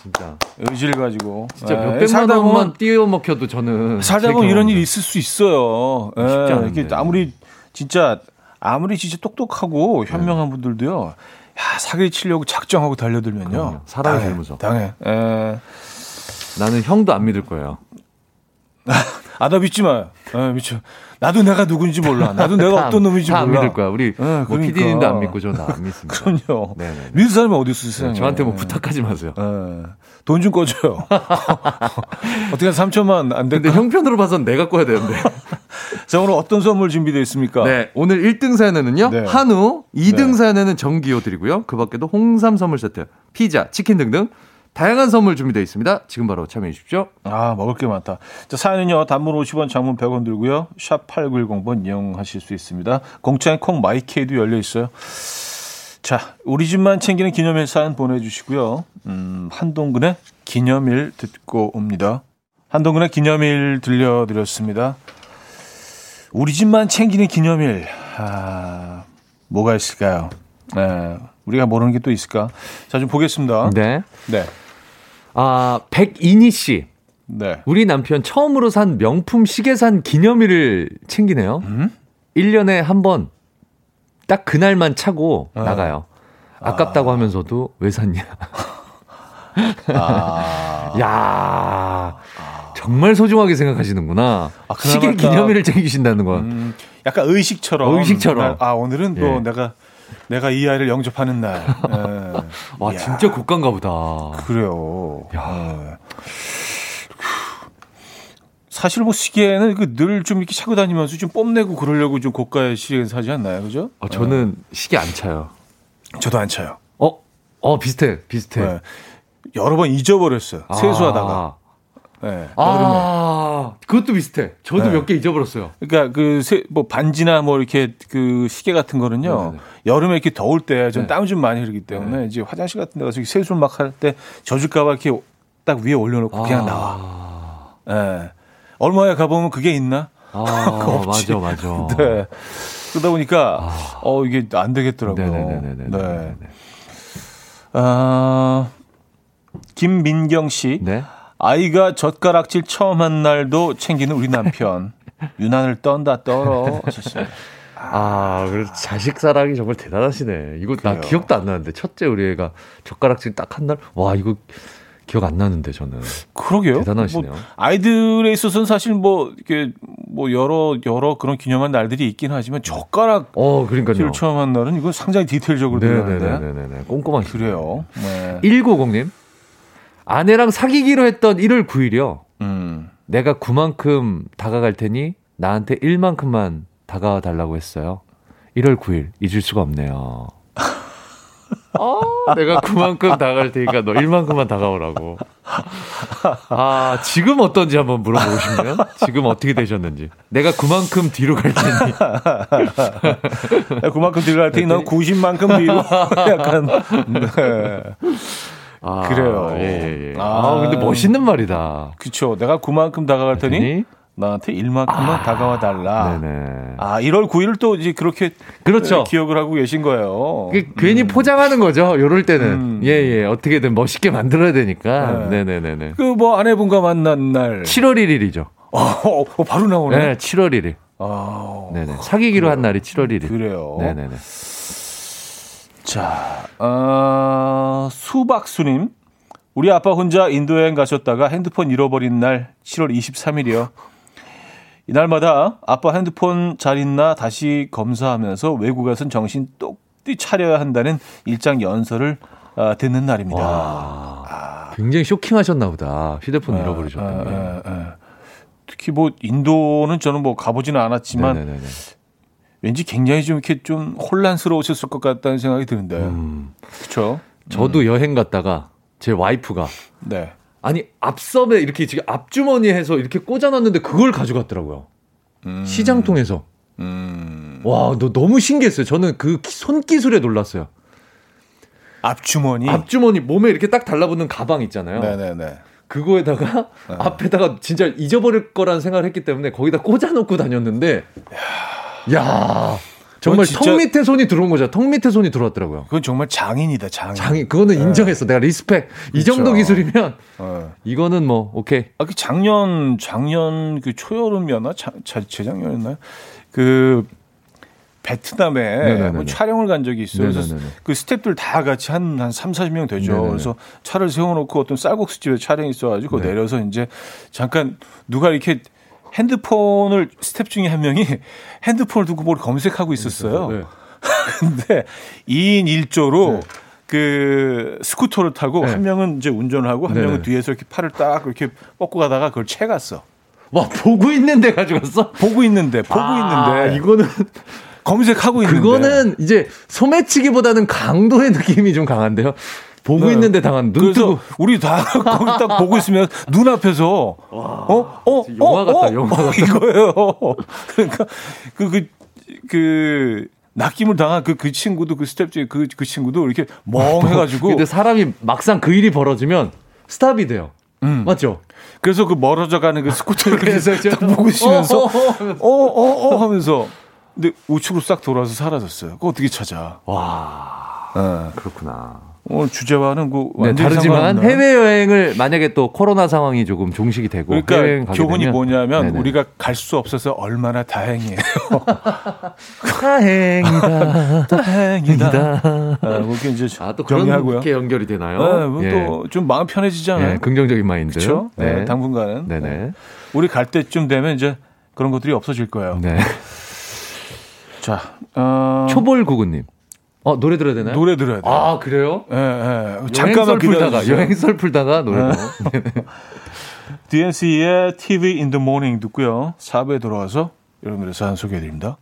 진짜 의지를 가지고 진짜 몇 네. 백만 원만 띄워 먹혀도 저는 살다 보면 이런 일 있을 수 있어요. 쉽지 않은데. 네. 아무리 진짜 아무리 진짜 똑똑하고 현명한 네. 분들도요. 야, 사기 치려고 작정하고 달려들면요. 사람이 제일 무서워. 당해. 에... 나는 형도 안 믿을 거예요. 아, 나 믿지 마요. 에, 미쳐. 나도 내가 누군지 몰라. 나도 내가 어떤 놈인지 몰라. 안 믿을 거야. 우리 네, 그러니까. 뭐 피디님도 안 믿고 저는 안 믿습니다. 그럼요. 네네네. 믿을 사람이 어디 있어 세상에. 네, 저한테 뭐 부탁하지 마세요. 돈 좀 꺼줘요. 어떻게 한 삼천만 안 될까? 근데 형편으로 봐선 내가 꺼야 되는데. 자, 오늘 어떤 선물 준비되어 있습니까? 네, 오늘 일 등 사연에는요. 네. 한우, 이 등 네. 사연에는 전기요 드리고요. 그 밖에도 홍삼 선물 세트, 피자, 치킨 등등. 다양한 선물 준비되어 있습니다. 지금 바로 참여해 주십시오. 아, 먹을 게 많다. 자, 사연은요. 단문 오십 원, 장문 백 원 들고요. 샵 팔구일공 번 이용하실 수 있습니다. 공짜인 콩 마이케이도 열려 있어요. 자, 우리 집만 챙기는 기념일 사연 보내주시고요. 음, 한동근의 기념일 듣고 옵니다. 한동근의 기념일 들려드렸습니다. 우리 집만 챙기는 기념일. 아, 뭐가 있을까요? 네, 우리가 모르는 게 또 있을까? 자, 좀 보겠습니다. 네. 네. 아, 백인희 씨. 네. 우리 남편 처음으로 산 명품 시계 산 기념일을 챙기네요. 음? 일 년에 한 번 딱 그날만 차고 아. 나가요. 아깝다고 아. 하면서도 왜 샀냐. 아. 야, 정말 소중하게 생각하시는구나. 아, 시계 기념일을 챙기신다는 건. 음, 약간 의식처럼. 의식처럼. 아, 오늘은 또 예. 내가. 내가 이 아이를 영접하는 날. 네. 와, 이야. 진짜 고가인가 보다. 그래요. 야. 사실 뭐 시계는 그 늘 좀 이렇게 차고 다니면서 좀 뽐내고 그러려고 좀 고가의 시계 사지 않나요, 그죠? 아, 저는 네. 시계 안 차요. 저도 안 차요. 어, 어 비슷해, 비슷해. 네. 여러 번 잊어버렸어요. 아. 세수하다가. 네, 아, 그것도 비슷해. 저도 네. 몇 개 잊어버렸어요. 그러니까 그 뭐 반지나 뭐 이렇게 그 시계 같은 거는요. 네네. 여름에 이렇게 더울 때 전 땀 좀 네. 많이 흐르기 때문에 네. 이제 화장실 같은 데 가서 세수 막 할 때 젖을까봐 이렇게 딱 위에 올려놓고 아. 그냥 나와. 예, 네. 얼마에 가보면 그게 있나? 아, 맞아, 맞아. 네. 그러다 보니까 아. 어 이게 안 되겠더라고요. 네네네네. 네. 아, 김민경 씨. 네. 아이가 젓가락질 처음 한 날도 챙기는 우리 남편. 유난을 떤다 떨어. 아, 그래서 자식 사랑이 정말 대단하시네. 이거 그래요. 나 기억도 안 나는데. 첫째 우리 애가 젓가락질 딱 한 날. 와, 이거 기억 안 나는데 저는. 그러게요. 대단하시네요. 뭐 아이들에 있어서는 사실 뭐 이렇게 뭐 여러 여러 그런 기념한 날들이 있긴 하지만 젓가락 어, 그러니까요. 처음 한 날은 이건 상당히 디테일적으로 들어가는데. 네, 네, 네. 꼼꼼하시네. 그래요. 네. 일구공 님. 아내랑 사귀기로 했던 일월 구일이요. 음. 내가 구만큼 다가갈 테니 나한테 일만큼만 다가와 달라고 했어요. 일월 구일 잊을 수가 없네요. 어, 내가 구만큼 다가갈 테니까 너 일만큼만 다가오라고. 아, 지금 어떤지 한번 물어보고 싶네요. 지금 어떻게 되셨는지. 내가 구만큼 뒤로 갈 테니. 구만큼 뒤로 갈 테니 넌 구십만큼 뒤로. 약간. 네. 아, 그래요. 예, 예. 아, 아, 근데 멋있는 말이다. 그쵸. 내가 그만큼 다가갈 테니 나한테 일만큼만 아, 다가와 달라. 네네. 아, 일월 구일 또 이제 그렇게 그렇죠. 기억을 하고 계신 거예요. 그, 괜히 음. 포장하는 거죠. 요럴 때는. 음. 예, 예. 어떻게든 멋있게 만들어야 되니까. 네. 네네네네. 그 뭐 아내분과 만난 날. 칠월 일일이죠. 어, 어, 바로 나오네. 네, 칠월 일일. 아, 네네. 사귀기로 그래요. 한 날이 칠월 일일. 그래요. 네네네. 자, 어, 수박수님. 우리 아빠 혼자 인도여행 가셨다가 핸드폰 잃어버린 날 칠월 이십삼일이요. 이날마다 아빠 핸드폰 잘 있나 다시 검사하면서 외국에선 정신 똑띠 차려야 한다는 일장 연설을 어, 듣는 날입니다. 와, 아. 굉장히 쇼킹하셨나 보다. 휴대폰 에, 잃어버리셨던 게. 에, 에, 에. 특히 뭐 인도는 저는 뭐 가보지는 않았지만 네네네네. 왠지 굉장히 좀 이렇게 좀 혼란스러우셨을 것 같다는 생각이 드는데. 음. 그렇죠. 저도 음. 여행 갔다가 제 와이프가 네. 아니 앞섬에 이렇게 지금 앞주머니에서 이렇게 꽂아놨는데 그걸 가져갔더라고요. 음. 시장 통해서. 음. 와, 너 너무 신기했어요. 저는 그 손기술에 놀랐어요. 앞주머니. 앞주머니 몸에 이렇게 딱 달라붙는 가방 있잖아요. 네네네. 그거에다가 네. 앞에다가 진짜 잊어버릴 거란 생각을 했기 때문에 거기다 꽂아놓고 다녔는데. 야. 야. 정말 진짜... 턱 밑에 손이 들어온 거죠. 턱 밑에 손이 들어왔더라고요. 그건 정말 장인이다, 장인. 장인. 그거는 네. 인정했어. 내가 리스펙. 그렇죠. 이 정도 기술이면 네. 이거는 뭐 오케이. 아, 그 작년 작년 그 초여름이었나? 자, 재작년이었나요? 그 베트남에 뭐 촬영을 간 적이 있어요. 그래서 그 스태프들 다 같이 한, 한 삼사십 명 되죠. 네네네. 그래서 차를 세워놓고 어떤 쌀국수집에 촬영이 있어가지고 네. 내려서 이제 잠깐 누가 이렇게 핸드폰을 스텝 중에 한 명이 핸드폰을 두고 뭘 검색하고 있었어요. 네. 근데 이인 일조로 네. 그 스쿠터를 타고 네. 한 명은 이제 운전을 하고 한 네네. 명은 뒤에서 이렇게 팔을 딱 이렇게 뻗고 가다가 그걸 채 갔어. 와, 보고 있는데 가져갔어? 보고 있는데, 보고 아, 있는데. 이거는 검색하고 있는데. 그거는 이제 소매치기보다는 강도의 느낌이 좀 강한데요. 보고 네. 있는데 당한 눈 뜨고 우리 다 거기 딱 보고 있으면 눈 앞에서 어어 어, 영화 같다 어, 영화 같다 이거예요. 그러니까 그 그 그 낚임을 당한 그 그 친구도 그 스텝 중에 그 그 친구도 이렇게 멍해가지고 근데 사람이 막상 그 일이 벌어지면 스탑이 돼요. 음. 맞죠? 그래서 그 멀어져가는 그 스쿠터를 그래서 딱 보고 있으면서 어어어 어, 어, 하면서 근데 우측으로 싹 돌아서 사라졌어요. 그거 어떻게 찾아? 와, 네. 그렇구나. 오늘 주제와는 그 네, 다르지만 해외여행을 만약에 또 코로나 상황이 조금 종식이 되고 그러니까 해외여행 가게 교훈이 되면, 뭐냐면 네네. 우리가 갈 수 없어서 얼마나 다행이에요. 다행이다. 다행이다. 아, 뭐 이제 아, 또 그런 게 연결이 되나요? 네, 뭐 예. 또 좀 마음 편해지잖아요. 예, 긍정적인 마인드. 그렇죠? 네. 네, 당분간은 네네. 우리 갈 때쯤 되면 이제 그런 것들이 없어질 거예요. 네. 자, 어... 초벌구구님. 어 노래 들어야 되나요? 노래 들어야 돼요. 아 그래요? 예, 예. 잠깐만 기다려다가 여행설 풀다가 노래. 디엔씨의 티비 in the morning 듣고요. 사 부에 돌아와서 여러분들의 사연 소개해드립니다.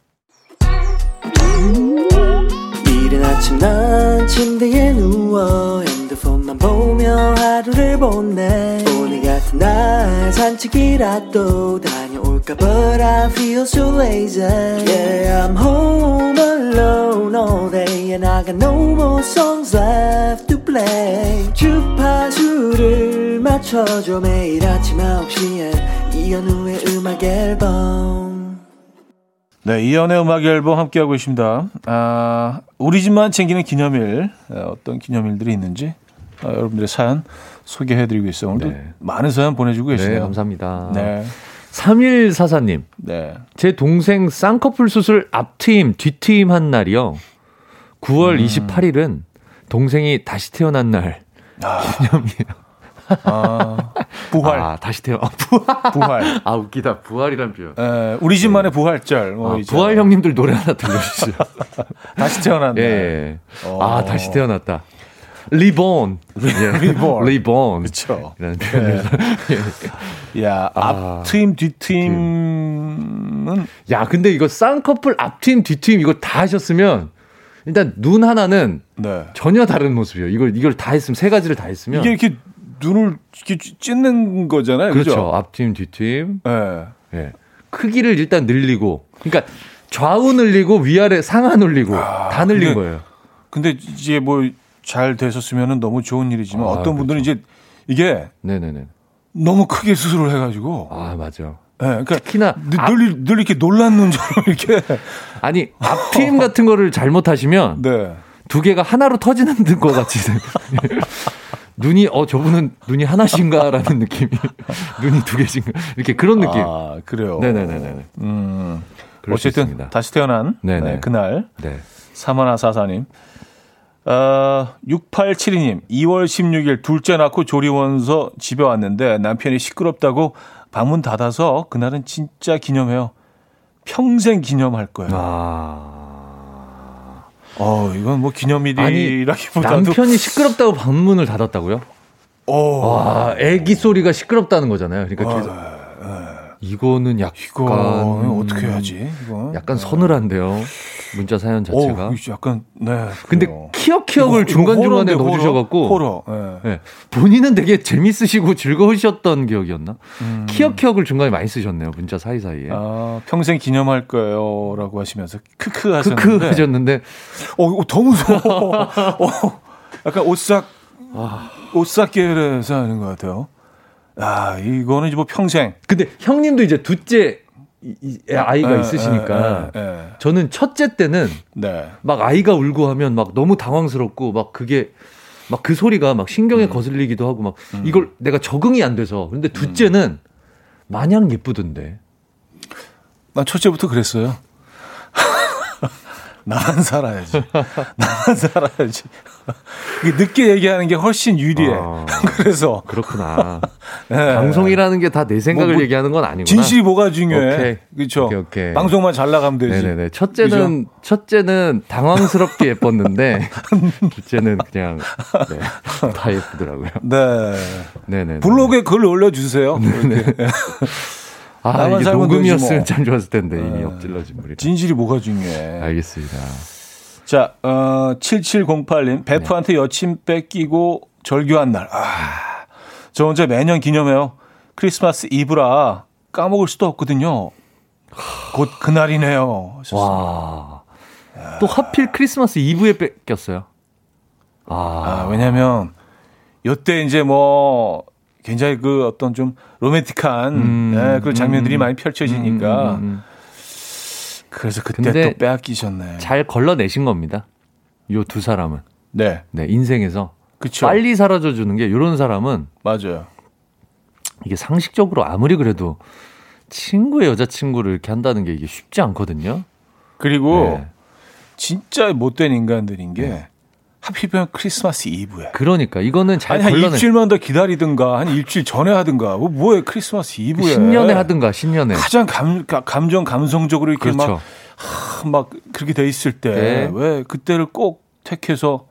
이른 아침 난 침대에 누워 핸드폰만 보며 하루를 보내 오늘 같은 날 산책이라도 다녀올까 But I feel so lazy Yeah I'm home alone all day And I got no more songs left to play 주파수를 맞춰줘 매일 아침 아홉 시에 이현우의 음악 앨범 네, 이연의 음악 앨범 함께하고 있습니다. 아, 우리 집만 챙기는 기념일, 어떤 기념일들이 있는지 아, 여러분들의 사연 소개해드리고 있어요. 오늘도 네. 많은 사연 보내주고 계시네요. 네, 감사합니다. 네. 삼일사사님, 네. 제 동생 쌍꺼풀 수술 앞트임, 뒤트임 한 날이요. 구월 음. 이십팔일은 동생이 다시 태어난 날 아. 기념이에요. 아, 부활. 아, 다시 태어. 아, 부활. 부활. 아, 웃기다. 부활이란 표현. 에, 우리 집만의 네. 부활절. 뭐 아, 부활 형님들 노래 하나 들려주시죠. 다시 태어났네. 예. 아, 다시 태어났다. 리본. 리본. 리본. 그렇죠. 이런 표현을. 예. 야, 앞 트임, 뒤 트임은. 야, 근데 이거 쌍꺼풀 앞 트임, 뒤 트임 이거 다 하셨으면. 일단 눈 하나는 네. 전혀 다른 모습이에요. 이걸 이걸 다 했으면 세 가지를 다 했으면. 이게 이렇게. 눈을 찢는 거잖아요. 그렇죠. 그렇죠? 앞팀, 뒤팀. 네. 네. 크기를 일단 늘리고, 그러니까 좌우 늘리고, 위아래 상하 늘리고, 아, 다 늘린 근데, 거예요. 근데 이제 뭐 잘 됐었으면 너무 좋은 일이지만 아, 어떤 분들은 그렇죠. 이제 이게 네네네. 너무 크게 수술을 해가지고 아 맞아. 예, 네, 그러니까 특히나 늘, 앞... 늘 이렇게 놀란 눈처럼 이렇게 아니 앞트임 같은 거를 잘못하시면 네. 두 개가 하나로 터지는 것 같이 눈이 어 저분은 눈이 하나신가라는 느낌이 눈이 두 개신가 이렇게 그런 느낌. 아 그래요. 네네네네. 음 어쨌든 다시 태어난 네, 그날 네. 사만아사사님. 어, 육팔칠이님 이월 십육일 둘째 낳고 조리원서 집에 왔는데 남편이 시끄럽다고 방문 닫아서 그날은 진짜 기념해요. 평생 기념할 거예요. 아, 어 이건 뭐 기념일이라기보다도 남편이 시끄럽다고 방문을 닫았다고요? 오, 와, 아기 소리가 시끄럽다는 거잖아요. 그러니까 계속 이거는 약간 이거 어떻게 해야지? 이건 약간 서늘한데요. 문자 사연 자체가 오, 약간 네. 근데 키역키역을 중간 중간에 넣어주셔갖고 네. 네. 본인은 되게 재밌으시고 즐거우셨던 기억이었나? 음. 키역키역을 중간에 많이 쓰셨네요. 문자 사이 사이에 아, 평생 기념할 거예요라고 하시면서 크크 하셨는데 크크 하셨는데 어 더 무서워. 어, 약간 오싹 아. 오싹 계열의 사연인 것 같아요. 아 이거는 이제 뭐 평생. 근데 형님도 이제 둘째. 이, 이, 아이가 에, 있으시니까 에, 에, 에. 저는 첫째 때는 네. 막 아이가 울고 하면 막 너무 당황스럽고 막 그게 막 그 소리가 막 신경에 음. 거슬리기도 하고 막 음. 이걸 내가 적응이 안 돼서 그런데 둘째는 음. 마냥 예쁘던데 난 첫째부터 그랬어요. 나만 살아야지. 나만 살아야지. 늦게 얘기하는 게 훨씬 유리해. 어, 그래서. 그렇구나. 네. 방송이라는 게 다 내 생각을 뭐, 얘기하는 건 아니구나. 진실이 뭐가 중요해. 오케이. 그렇죠. 오케이, 오케이. 방송만 잘 나가면 되지. 네네네. 첫째는, 그죠? 첫째는 당황스럽게 예뻤는데, 둘째는 그냥 네, 다 예쁘더라고요. 네. 네네. 블로그에 글 올려주세요. 네네. 아, 나만 이게 녹음이었으면 뭐. 참 좋았을 텐데 이미 엎질러진 물이. 진실이 뭐가 중요해. 알겠습니다. 자, 어, 칠칠공팔님 베프한테 네. 여친 뺏기고 절교한 날. 아, 저 혼자 매년 기념해요. 크리스마스 이브라 까먹을 수도 없거든요. 곧 그날이네요. 와, 아. 또 하필 크리스마스 이브에 뺏겼어요. 아, 아 왜냐면 이때 이제 뭐. 굉장히 그 어떤 좀 로맨틱한 음, 예, 그런 장면들이 음, 많이 펼쳐지니까 음, 음, 음. 그래서 그때 또 빼앗기셨네. 잘 걸러내신 겁니다. 요 두 사람은 네, 네 인생에서 그쵸. 빨리 사라져주는 게 이런 사람은 맞아요. 이게 상식적으로 아무리 그래도 친구의 여자친구를 이렇게 한다는 게 이게 쉽지 않거든요. 그리고 네. 진짜 못된 인간들인 게. 네. 하필이면 크리스마스 이브에. 그러니까 이거는 잘 걸러내. 아니 한 일주일만 더 기다리든가 한 일주일 전에 하든가 뭐 뭐에 크리스마스 이브에. 신년에 하든가 신년에. 가장 감, 감정 감성적으로 이렇게 그렇죠. 막, 막 그렇게 돼 있을 때 왜 네. 그때를 꼭 택해서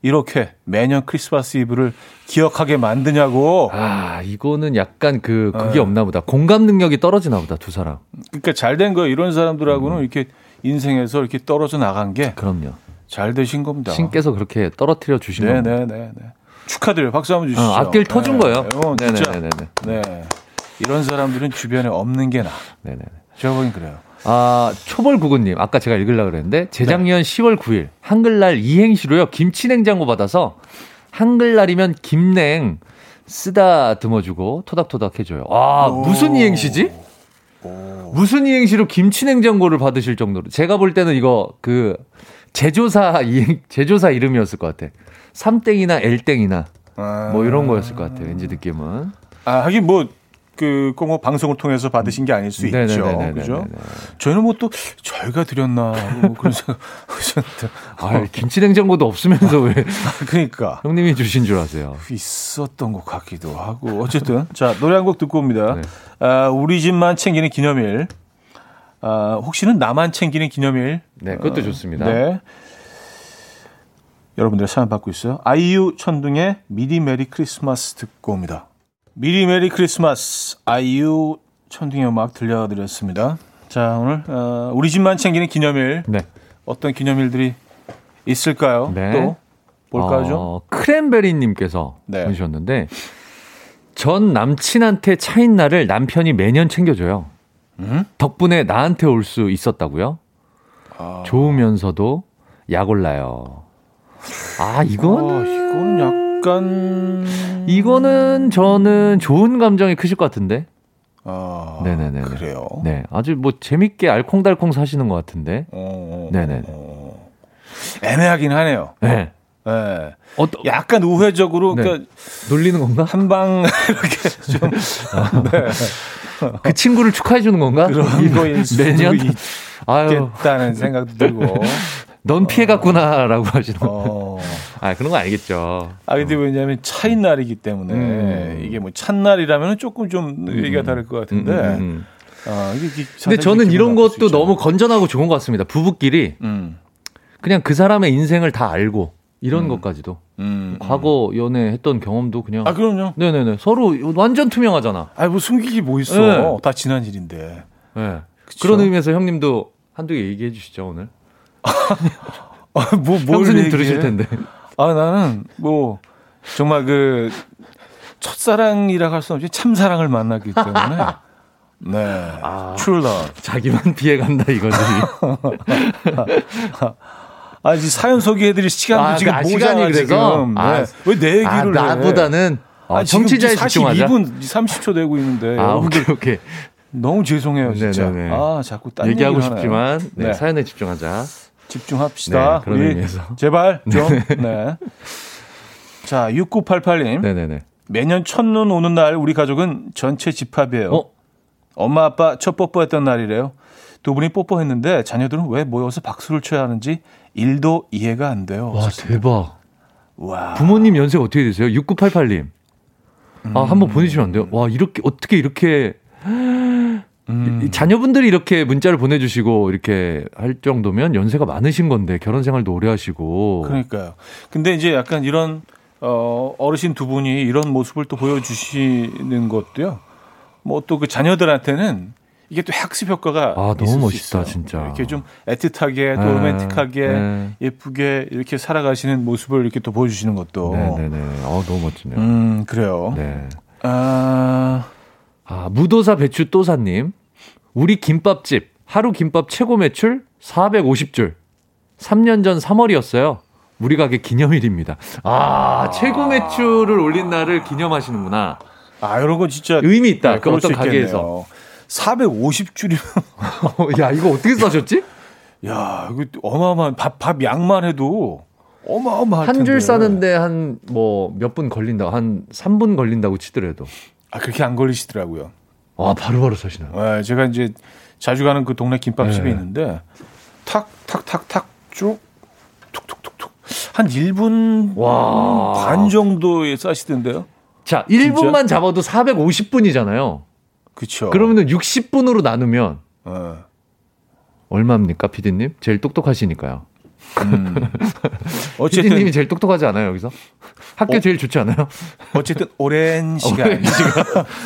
이렇게 매년 크리스마스 이브를 기억하게 만드냐고. 아 이거는 약간 그 그게 에. 없나 보다. 공감 능력이 떨어지나 보다 두 사람. 그러니까 잘 된 거예요. 이런 사람들하고는 음. 이렇게 인생에서 이렇게 떨어져 나간 게. 그럼요. 잘 되신 겁니다. 신께서 그렇게 떨어뜨려 주신 겁니다. 네네네. 축하드려요. 박수 한번 주시죠. 어, 앞길 터준 네. 거예요. 어, 네네네네. 네. 이런 사람들은 주변에 없는 게 나아. 네네. 제가 보기엔 그래요. 아, 초벌구구님. 아까 제가 읽으려고 그랬는데, 재작년 네. 시월 구일, 한글날 이행시로요, 김치냉장고 받아서, 한글날이면 김냉 쓰다듬어주고, 토닥토닥 해줘요. 아, 오. 무슨 이행시지? 오. 무슨 이행시로 김치냉장고를 받으실 정도로. 제가 볼 때는 이거, 그, 제조사 이행, 제조사 이름이었을 것 같아. 삼땡이나 엘땡이나 아~ 뭐 이런 거였을 것 같아. 왠지 느낌은. 아 하긴 뭐 그 꼭 뭐 방송을 통해서 받으신 게 아닐 수 네네네네네. 있죠. 그죠? 저희는 뭐 또 저희가 드렸나 뭐 그런 생각. 아 김치냉장고도 없으면서 왜? 그러니까 형님이 주신 줄 아세요. 있었던 것 같기도 하고 어쨌든 자 노래 한 곡 듣고 옵니다. 네. 아, 우리 집만 챙기는 기념일. 아, 혹시는 나만 챙기는 기념일. 네, 그것도 어, 좋습니다. 네. 여러분들의 사연 받고 있어요. 아이유 천둥의 미리 메리 크리스마스 듣고 옵니다. 미리 메리 크리스마스 아이유 천둥의 음악 들려드렸습니다. 자, 오늘 어, 우리 집만 챙기는 기념일. 네. 어떤 기념일들이 있을까요? 네. 또 볼까요? 어, 크랜베리님께서 네. 보셨는데 전 남친한테 차인 날을 남편이 매년 챙겨줘요. 음? 덕분에 나한테 올 수 있었다고요? 아... 좋으면서도 약 올라요. 아, 이거는. 아, 이건 약간. 이거는 저는 좋은 감정이 크실 것 같은데. 아, 네네네. 그래요? 네. 아주 뭐 재밌게 알콩달콩 사시는 것 같은데. 어, 네네. 어. 애매하긴 하네요. 네. 네. 어떠... 약간 우회적으로. 네. 그러니까 놀리는 건가? 한 방, 이렇게 좀. 아, 네. 그 친구를 축하해주는 건가? 그런 거일 수도 있겠다는 생각도 들고. 넌 피해갔구나라고 하시는 어. 아, 그런 건 알겠죠. 아, 근데 왜냐하면 차인 날이기 때문에 음. 이게 뭐 찬날이라면 조금 좀 얘기가 음. 다를 것 같은데. 음. 아, 이게 근데 저는 이런 것도 너무 건전하고 좋은 것 같습니다. 부부끼리 음. 그냥 그 사람의 인생을 다 알고 이런 음. 것까지도 음. 과거 연애했던 경험도 그냥. 아, 그럼요. 네네네. 서로 완전 투명하잖아. 아, 뭐 숨기기 뭐 있어. 네. 다 지난 일인데. 네. 그쵸? 그런 의미에서 형님도 한두 개 얘기해 주시죠 오늘. 아, 뭐, 뭘 형수님 들으실 텐데. 아, 나는 뭐 정말 그 첫사랑이라 할 수 없지 참사랑을 만났기 때문에. 네. 아, True love. 자기만 피해간다 이거지. 아, 이제 사연 소개해드릴 시간도 아, 지금 그 모자니 그래서. 아, 네. 왜 내 얘기를 아, 나보다는 어, 아, 정치자에 집중하자. 사십이 분 삼십 초 되고 있는데. 아, 오케이 오케이. 너무 죄송해요 진짜. 네네네. 아, 자꾸 딴 얘기하고 싶지만 네, 네. 사연에 집중하자. 집중합시다. 네, 우리 의미에서. 제발 좀. 네. 자, 육구팔팔 님. 네네네. 매년 첫눈 오는 날 우리 가족은 전체 집합이에요. 어? 엄마 아빠 첫 뽀뽀했던 날이래요. 두 분이 뽀뽀했는데 자녀들은 왜 모여서 박수를 쳐야 하는지 일도 이해가 안 돼요. 와, 대박. 와. 부모님 연세가 어떻게 되세요? 육구팔팔 님. 음. 아, 한번 보내주시면 안 돼요? 와, 이렇게 어떻게 이렇게. 음. 자녀분들이 이렇게 문자를 보내주시고 이렇게 할 정도면 연세가 많으신 건데 결혼 생활도 오래 하시고. 그러니까요. 근데 이제 약간 이런 어, 어르신 두 분이 이런 모습을 또 보여주시는 것도요. 뭐 또 그 자녀들한테는 이게 또 학습 효과가 아, 있을 너무 멋있다, 수 진짜. 이렇게 좀 애틋하게 또 네, 로맨틱하게 네. 예쁘게 이렇게 살아가시는 모습을 이렇게 또 보여주시는 것도. 네네네. 아, 너무 멋지네요. 음, 그래요. 네. 아. 아, 무도사 배추 또사님. 우리 김밥집 하루 김밥 최고 매출 사백오십 줄. 삼 년 전 삼월이었어요. 우리 가게 기념일입니다. 아, 아, 최고 매출을 올린 날을 기념하시는구나. 아, 이런 건 진짜 의미 있다. 네, 그 어떤 가게에서. 사백오십 줄이면 야, 이거 어떻게 싸셨지? 야, 이거 어마어마한 밥, 밥 양만 해도 어마어마할 텐데. 한 줄 싸는데 한 뭐 몇 분 걸린다. 한 삼 분 걸린다고 치더라도. 아, 그렇게 안 걸리시더라고요. 아, 바로바로 사시나요? 네, 제가 이제 자주 가는 그 동네 김밥집이 네. 있는데 탁, 탁, 탁, 탁 쭉 툭툭툭툭 한 일 분 와. 반 정도에 싸시던데요. 자, 일 분만 진짜? 잡아도 사백오십 분이잖아요. 그렇죠. 그러면은 육십 분으로 나누면 네. 얼마입니까, 피디님? 제일 똑똑하시니까요. 음. 어쨌든 피디님이 제일 똑똑하지 않아요 여기서? 학교 어, 제일 좋지 않아요? 어쨌든 오랜 시간.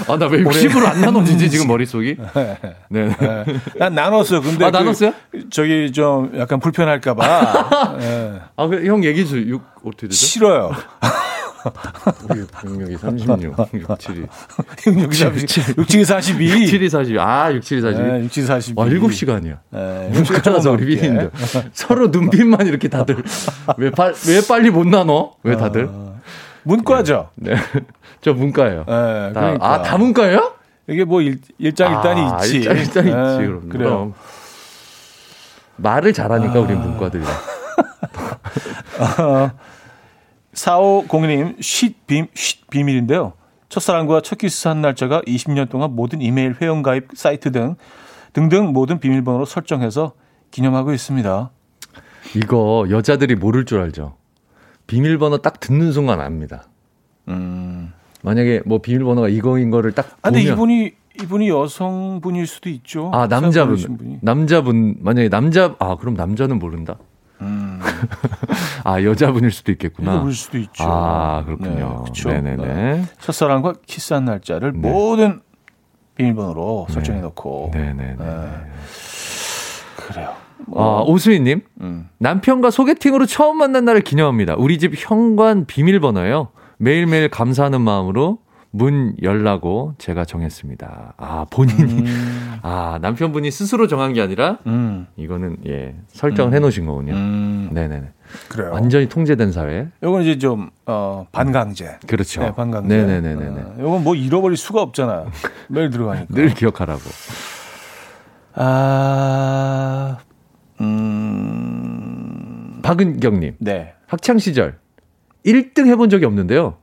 아, 나 왜 육십으로 안 나눠지지 지금 머릿속이? 네. 네. 네. 난 나눴어요. 근데 아, 그, 나눴어요? 저기 좀 약간 불편할까봐. 네. 아, 그래, 형 얘기해 주세요. 육 어떻게 되죠? 싫어요. 육육이 삼십육, 육칠이, 육칠이, 육칠이 사십이, 육칠이 사십이, 아, 육칠이 사십이, 네, 육칠이 사십이, 와, 일곱 시간이야. 눈깔아서 우리 비인들 서로 눈빛만 이렇게 다들 왜, 바, 왜 빨리 못 나눠? 왜 다들? 아, 문과죠. 네, 네. 저 문과예요. 네, 그러니까. 다, 아, 다 문과예요? 이게 뭐 일, 일장일단이 아, 있지. 일장일단이 네. 있지. 그럼. 그럼 말을 잘하니까 아. 우리 문과들이. 아. 사오공이 님, 쉿빔, 쉿비밀인데요. 첫사랑과 첫 키스한 날짜가 이십 년 동안 모든 이메일 회원가입 사이트 등 등등 모든 비밀번호로 설정해서 기념하고 있습니다. 이거 여자들이 모를 줄 알죠. 비밀번호 딱 듣는 순간 압니다. 음. 만약에 뭐 비밀번호가 이거인 거를 딱 아, 보면. 근데 이분이 이분이 여성분일 수도 있죠. 아, 남자분. 남자분 만약에 남자 아, 그럼 남자는 모른다. 음. 아, 여자분일 수도 있겠구나. 일 수도 있죠. 아, 그렇군요. 네, 네네네. 네. 첫사랑과 키스한 날짜를 네. 모든 비밀번호로 네. 설정해 놓고. 네네네. 네. 그래요. 뭐. 아, 오수희님, 음. 남편과 소개팅으로 처음 만난 날을 기념합니다. 우리 집 현관 비밀번호예요. 매일매일 감사하는 마음으로 문 열라고 제가 정했습니다. 아, 본인이. 음. 아, 남편분이 스스로 정한 게 아니라 음. 이거는 예 설정을 음. 해놓으신 거군요. 음. 네네네. 그래요. 완전히 통제된 사회. 요건 이제 좀 어, 반강제. 그렇죠. 네, 반강제. 네네네네. 어, 요건 뭐 잃어버릴 수가 없잖아요. 매일 들어가니까. 늘 기억하라고. 아, 음, 박은경님. 네. 학창 시절 일 등 해본 적이 없는데요.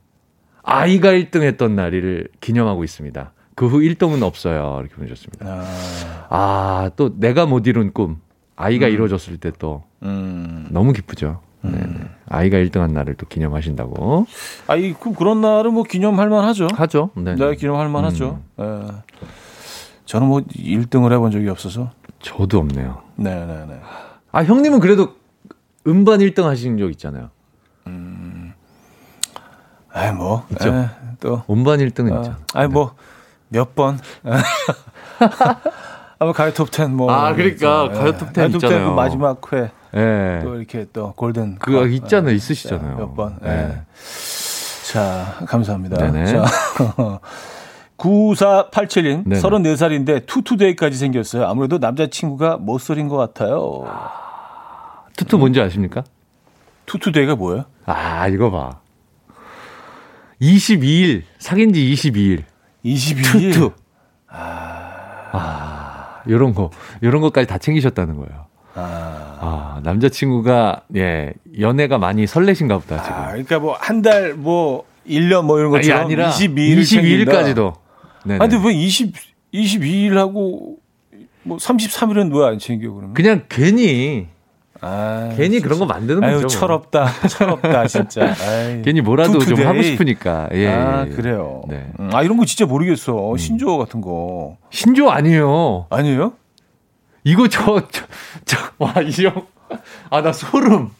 아이가 일 등 했던 날을 기념하고 있습니다. 그 후 일 등은 없어요. 이렇게 보내주셨습니다. 아, 아, 또 내가 못 이룬 꿈. 아이가 음. 이루어졌을 때 또 음. 너무 기쁘죠. 음. 네네. 아이가 일 등한 날을 또 기념하신다고. 아이, 그럼 그런 날은 뭐 기념할 만하죠. 하죠. 네. 내가 기념할 만하죠. 음. 네. 저는 뭐 일 등을 해본 적이 없어서. 저도 없네요. 네, 네, 네. 아, 형님은 그래도 음반 일 등 하신 적 있잖아요. 음. 아이, 뭐. 그렇죠. 에이, 또 음반 일 등은 어, 있잖아. 아이, 네. 뭐 몇 번. 아마 가요 톱텐 뭐. 아, 그러니까 가요 톱텐 있잖아요. 그 마지막 회. 예. 또 이렇게 또 골든 그거 있잖아요. 있으시잖아요. 몇 번. 예. 예. 자, 감사합니다. 네네. 자. 구사팔칠님 네네. 서른네 살인데 투투데이까지 생겼어요. 아무래도 남자친구가 멋설인 것 같아요. 아, 투투 뭔지 아십니까? 투투데이가 뭐예요? 아, 이거 봐. 이십이일 사귄 지 이십이일. 이십이일? 투투. 아. 아, 요런 거. 요런 것까지 다 챙기셨다는 거예요. 아. 아, 남자친구가, 예, 연애가 많이 설레신가 보다, 지금. 아, 그러니까 뭐, 한 달, 뭐, 일 년 뭐 이런 것처럼. 아니, 아니라 이십이일을 이십이일까지도. 네네. 아니, 근데 왜 이십, 이십이일하고 뭐 삼십삼일은 왜 안 챙겨, 그러면? 그냥 괜히. 아, 괜히 진짜. 그런 거 만드는 아유, 거죠. 아유, 철없다. 철없다, 진짜. 아이, 괜히 뭐라도 좀 하고 싶으니까. 예, 아, 예, 예. 그래요. 네. 아, 이런 거 진짜 모르겠어. 음. 신조어 같은 거. 신조어 아니에요. 아니에요? 이거 저, 저, 저 와, 이 형. 아, 나 소름.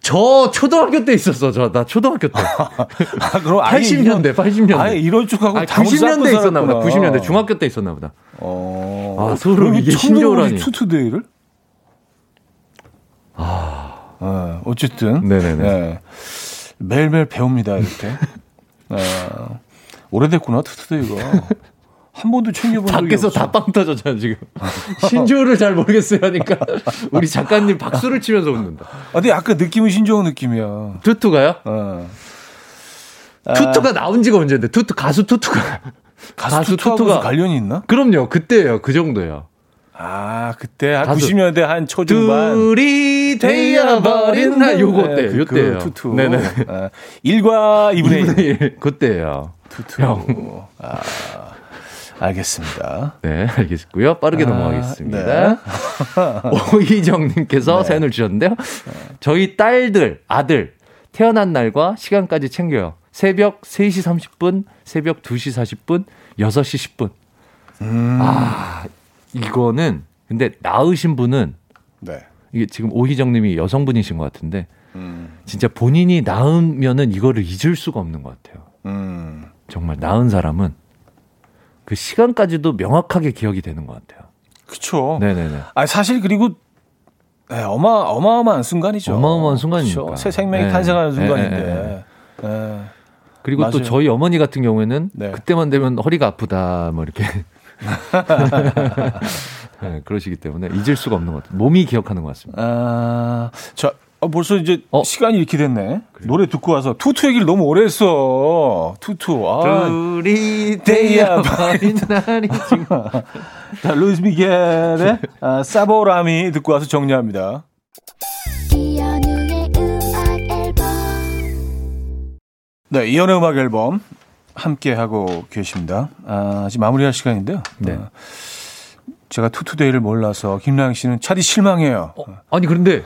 저 초등학교 때 있었어. 저, 나 초등학교 때. 아, 그럼 팔십 년대, 팔십 년대. 아니, 이런 쪽하고 아니, 구십 년대 있었나 보다. 구십 년대 중학교 때 있었나 보다. 어. 아, 소름. 이게 신조어라니. 투투데이를? 아, 어, 어쨌든. 네네네. 네. 매일매일 배웁니다, 이렇게. 어, 오래됐구나, 투투데이가. 한 번도 챙겨본 적이 밖에서 다 빵 터졌잖아, 지금. 신조어를 잘 모르겠어요 하니까 우리 작가님 박수를 치면서 웃는다. 아, 근데 약간 느낌은 신조어 느낌이야. 투투가요? 어. 투투가 나온 지가 언제인데, 투투, 가수 투투가. 가수, 가수 투투가 관련이 있나? 그럼요, 그때예요, 그 정도예요. 아, 그때 한 구십 년대 한 초중반. 둘이 되어버린 날, 요거 때, 요 때예요. 투투. 네네. 아, 일과 이분의 일. 그때예요. 투투. 형. 아. 알겠습니다. 네, 알겠고요. 빠르게 아, 넘어가겠습니다. 네. 오희정님께서 네. 사연을 주셨는데요. 네. 저희 딸들, 아들 태어난 날과 시간까지 챙겨요. 새벽 세 시 삼십 분, 새벽 두 시 사십 분, 여섯 시 십 분. 음. 아, 이거는 근데 낳으신 분은 네. 이게 지금 오희정님이 여성분이신 것 같은데 음. 진짜 본인이 낳으면은 이거를 잊을 수가 없는 것 같아요. 음. 정말 낳은 사람은. 그 시간까지도 명확하게 기억이 되는 것 같아요. 그렇죠. 네네네. 아, 사실 그리고 네, 어마 어마어마한 순간이죠. 어마어마한 순간이죠. 새 생명이 네. 탄생하는 순간인데. 네. 네. 네. 그리고 맞아요. 또 저희 어머니 같은 경우에는 네. 그때만 되면 허리가 아프다 뭐 이렇게 네, 그러시기 때문에 잊을 수가 없는 것 같아요. 몸이 기억하는 것 같습니다. 아, 자, 아, 벌써 이제 어? 시간이 이렇게 됐네. 그래. 노래 듣고 와서 투투 얘기를 너무 오래 했어. 투투. 아. 둘이 돼야 바인 날이 지금. 자, 루이스 미겔의 아, 사보라미 듣고 와서 정리합니다. 이현우의 음악 앨범. 네, 이현우의 음악 앨범 함께하고 계십니다. 아, 아직 마무리할 시간인데요. 네. 아, 제가 투투데이를 몰라서 김나영 씨는 차디 실망해요. 어, 아니 그런데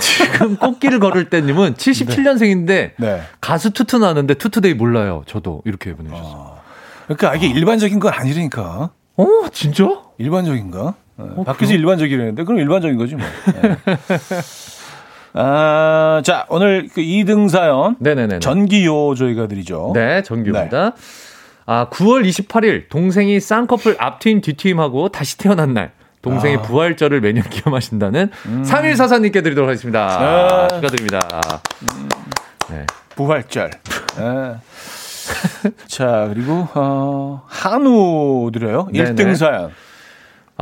지금 꽃길을 걸을 때님은 칠십칠년생인데 네. 네. 가수 투투 나는데 투투데이 몰라요. 저도 이렇게 보내주셨어요. 아, 그러니까 이게 아. 일반적인 건 아니라니까. 어, 진짜? 일반적인가? 어, 밖에서 일반적이라는데 그럼 일반적인 거지 뭐. 네. 아, 자, 오늘 그 이 등 사연 네네네. 전기요 저희가 드리죠. 네, 전기요입니다. 네. 아, 구월 이십팔일 동생이 쌍꺼풀 앞트임 뒤트임하고 다시 태어난 날 동생의 아. 부활절을 매년 기념하신다는 음. 삼일사사님께 드리도록 하겠습니다. 아. 축하드립니다. 음. 네. 부활절. 네. 자, 그리고 어, 한우 드려요. 네네. 일 등 사연.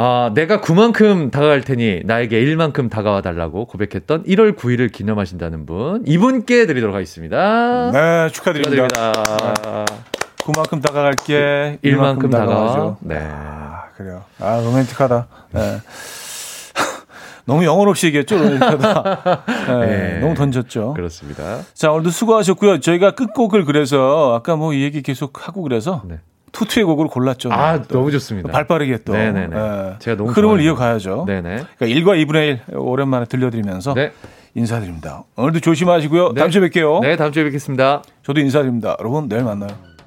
아, 내가 구만큼 다가갈 테니 나에게 일만큼 다가와 달라고 고백했던 일월 구일을 기념하신다는 분, 이분께 드리도록 하겠습니다. 네, 축하드립니다. 축하드립니다. 구만큼 다가갈게, 일만큼 다가와. 네. 아, 그래요. 아, 로맨틱하다. 네. 너무 영혼 없이 얘기했죠. 네, 네. 너무 던졌죠. 그렇습니다. 자, 오늘도 수고하셨고요. 저희가 끝곡을 그래서 아까 뭐 이 얘기 계속 하고 그래서 네. 투투의 곡으로 골랐죠. 아, 또. 너무 좋습니다. 발빠르게 또. 네네네. 네. 제가 너무 흐름을 좋아하는... 이어가야죠. 네네. 그러니까 일과 이분의 일 오랜만에 들려드리면서 네. 인사드립니다. 오늘도 조심하시고요. 네. 다음 주에 뵐게요. 네, 다음 주에 뵙겠습니다. 저도 인사드립니다. 여러분, 내일 만나요.